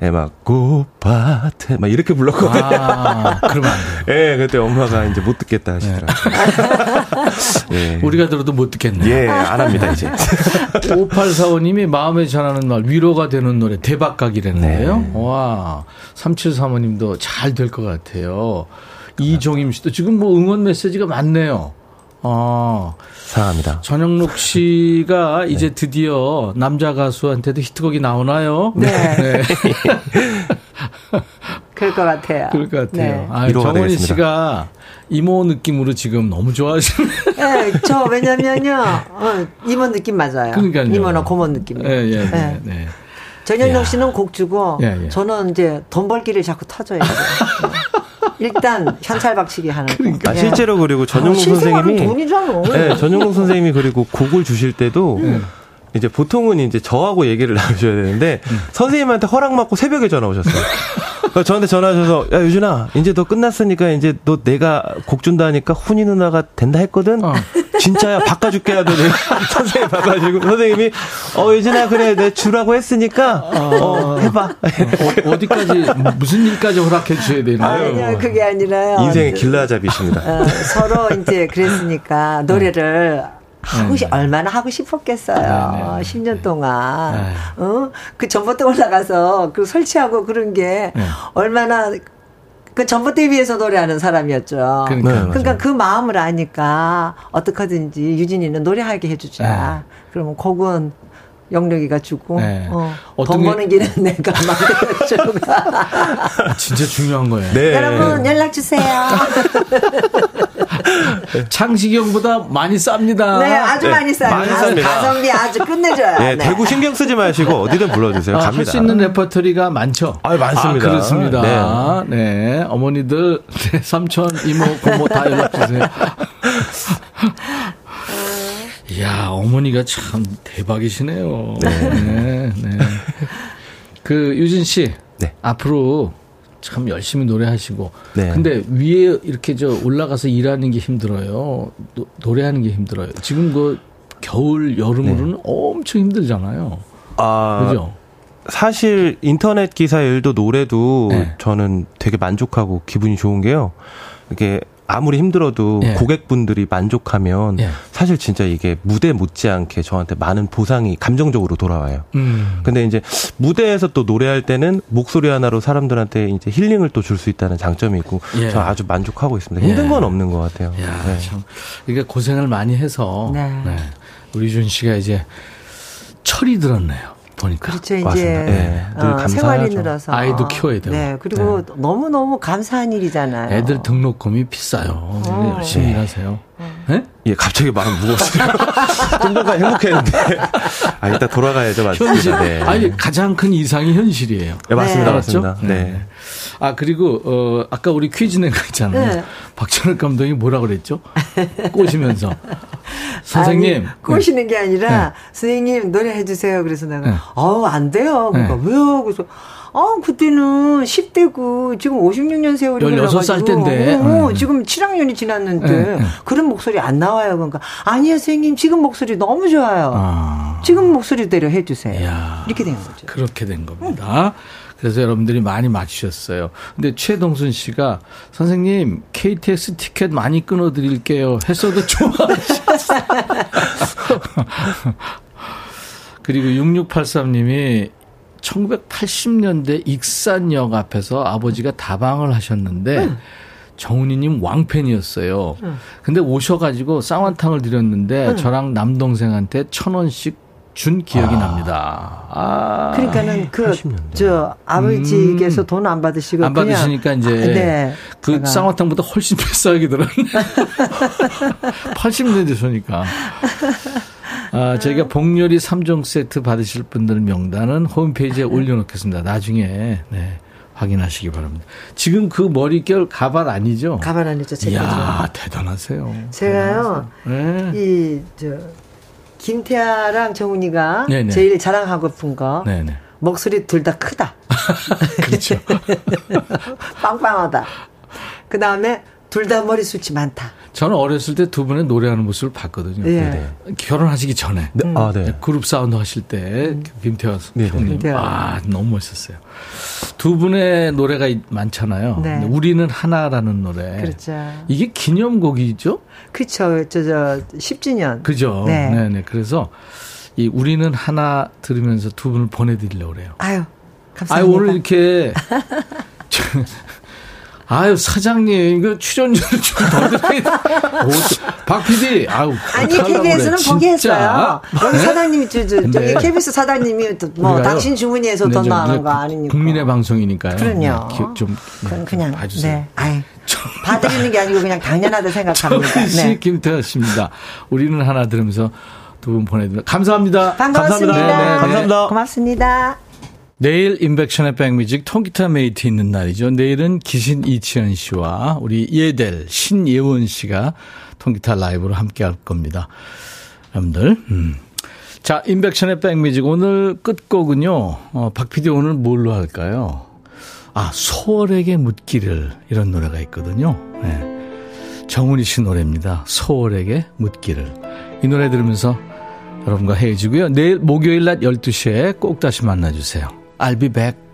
예, 막 꽃밭에 막 이렇게 불렀거든요. 아, 그러면 안 돼요. 예, 그때 엄마가 이제 못 듣겠다 하시더라고요. 예. 우리가 들어도 못 듣겠네요. 예, 안 합니다 이제. 5845님이 마음에 전하는 말 위로가 되는 노래 대박각이라는 거예요. 와, 3735님도 잘 될 것 같아요. 이종임 씨도 지금 뭐 응원 메시지가 많네요. 사랑합니다. 전영록 씨가 이제 드디어 남자 가수한테도 히트곡이 나오나요? 네. 네. 그럴 것 같아요. 그럴 것 같아요. 네. 아, 정훈희 씨가 이모 느낌으로 지금 너무 좋아하시네. 네, 저 왜냐면요. 이모 느낌 맞아요. 그러니까요. 이모나 고모 느낌이요. 네, 네, 네. 네. 전영록 씨는 곡 주고 저는 이제 돈 벌기를 자꾸 터져야 돼요. 일단 현찰박치기 하는. 그러니까. 아, 실제로 그리고 전영록 선생님이 돈이잖아. 네, 전영록 선생님이 그리고 곡을 주실 때도 이제 보통은 이제 저하고 얘기를 나누셔야 되는데 선생님한테 허락 받고 새벽에 전화 오셨어요. 그러니까 저한테 전화하셔서 야 유진아 이제 너 끝났으니까 이제 너 내가 곡 준다 하니까 훈이 누나가 된다 했거든. 진짜야 바꿔줄게 하더니 선생님 바꿔주고 선생님이 유진아 그래 내 주라고 했으니까 해봐. 어디까지 무슨 일까지 허락해 주셔야 되나요? 아니요 그게 아니라요. 인생의 길라잡이십니다. 서로 이제 그랬으니까 노래를. 얼마나 하고 싶었겠어요. 10년 동안. 그 전봇대 올라가서 그 설치하고 그런 게 얼마나 그 전봇대에 비해서 노래하는 사람이었죠. 그러니까 그 마음을 아니까 어떻게든지 유진이는 노래하게 해주자. 그러면 곡은 영력이가 주고 돈 버는 길은 내가 만들어주고. 진짜 중요한 거예요. 네. 여러분 연락 주세요. 창식형보다 많이 쌉니다. 네, 아주 많이 싸요. 많이 쌉니다. 가성비 아주 끝내줘요. 네, 대구 신경 쓰지 마시고 어디든 불러주세요. 할 수 있는 레퍼토리가 많죠. 아, 많습니다. 아, 그렇습니다. 네, 네. 어머니들, 네, 삼촌, 이모, 고모 다 연락 주세요. 이야, 어머니가 참 대박이시네요. 네, 네. 그 유진 씨, 네. 앞으로. 참 열심히 노래하시고 근데 위에 이렇게 저 올라가서 일하는 게 힘들어요. 노래하는 게 힘들어요. 지금 그 겨울 여름으로는 엄청 힘들잖아요. 아, 그죠? 사실 인터넷 기사 일도 노래도 저는 되게 만족하고 기분이 좋은 게요. 이게 아무리 힘들어도 고객분들이 만족하면 사실 진짜 이게 무대 못지않게 저한테 많은 보상이 감정적으로 돌아와요. 근데 이제 무대에서 또 노래할 때는 목소리 하나로 사람들한테 이제 힐링을 또 줄 수 있다는 장점이 있고 저 아주 만족하고 있습니다. 힘든 건 없는 것 같아요. 야, 참. 그러니까 고생을 많이 해서 우리 준 씨가 이제 철이 들었네요. 보니까. 그렇죠. 이제 생활이 늘어서 아이도 키워야 되고. 네, 그리고 너무너무 감사한 일이잖아요. 애들 등록금이 비싸요. 열심히 일하세요. 네? 예, 갑자기 마음 무거워지네요. 좀 전까지 행복했는데. 아, 일단 돌아가야죠. 맞습니다. 현실. 네. 아니, 가장 큰 이상이 현실이에요. 네, 맞습니다. 네. 맞습니다. 네. 네. 아, 그리고, 아까 우리 퀴즈 낸 거 있잖아요. 박찬욱 감독이 뭐라 그랬죠? 꼬시면서. 선생님. 아니, 꼬시는 게 아니라, 선생님, 노래해주세요. 그래서 내가, 안 돼요. 그러니까, 왜요? 그래서, 그때는 10대고, 지금 56년 세월이. 16살 때인데. 지금 7학년이 지났는데, 그런 목소리 안 나와요. 그러니까, 아니요, 선생님, 지금 목소리 너무 좋아요. 지금 목소리대로 해주세요. 이야, 이렇게 된 거죠. 그렇게 된 겁니다. 그래서 여러분들이 많이 맞추셨어요. 근데 최동순 씨가 선생님 KTX 티켓 많이 끊어드릴게요. 했어도 좋아하셨어요. 그리고 6683님이 1980년대 익산역 앞에서 아버지가 다방을 하셨는데 정훈이님 왕팬이었어요. 근데 오셔가지고 쌍화탕을 드렸는데 저랑 남동생한테 1,000원씩 준 기억이 납니다. 아, 그러니까는 그 저 아버지께서 돈 안 받으시고 안 받으시니까 이제 그 쌍화탕보다 훨씬 비싸게 들었네. 80년대 초니까. 아, 저희가 복요리 3종 세트 받으실 분들 명단은 홈페이지에 올려놓겠습니다. 나중에 확인하시기 바랍니다. 지금 그 머릿결 가발 아니죠? 가발 아니죠. 제 거죠. 이야, 대단하세요. 제가요, 네. 김태아랑 정훈이가 네네. 제일 자랑하고픈 거. 네네. 목소리 둘 다 크다. 그렇죠. 빵빵하다. 그 다음에 둘 다 머리숱이 많다. 저는 어렸을 때 두 분의 노래하는 모습을 봤거든요. 예. 결혼하시기 전에. 네. 아, 네. 그룹 사운드 하실 때 김태환 형님. 네. 아, 너무 멋있었어요. 두 분의 노래가 많잖아요. 네. 우리는 하나라는 노래. 그렇죠. 이게 기념곡이죠? 그렇죠. 10주년. 그죠. 네. 네네. 그래서 이 우리는 하나 들으면서 두 분을 보내드리려고 그래요. 아유, 감사합니다. 아유, 오늘 이렇게. 아유, 사장님, 이거 출연료를 좀 더 드려야 박 PD, 아유. 아니, KBS는 포기했어요. 여기 사장님이, 저기 KBS 사장님이 뭐, 당신 주문에서 돈 나오는 거 아니니까. 국민의 방송이니까요. 그럼요. 그냥 봐주세요. 네. 아유. 봐드리는 게 아니고 그냥 당연하다 생각합니다. 네. 김태현 씨입니다. 우리는 하나 들으면서 두 분 보내드립니다. 감사합니다. 반갑습니다. 감사합니다. 감사합니다. 고맙습니다. 내일 인백션의 백뮤직 통기타 메이트 있는 날이죠. 내일은 기신 이치현 씨와 우리 예델 신예원 씨가 통기타 라이브로 함께 할 겁니다. 여러분들. 자, 인백션의 백뮤직 오늘 끝곡은요. 박피디 오늘 뭘로 할까요? 아, 소월에게 묻기를 이런 노래가 있거든요. 네. 정훈이 씨 노래입니다. 소월에게 묻기를. 이 노래 들으면서 여러분과 헤어지고요. 내일 목요일 낮 12시에 꼭 다시 만나주세요. I'll be back.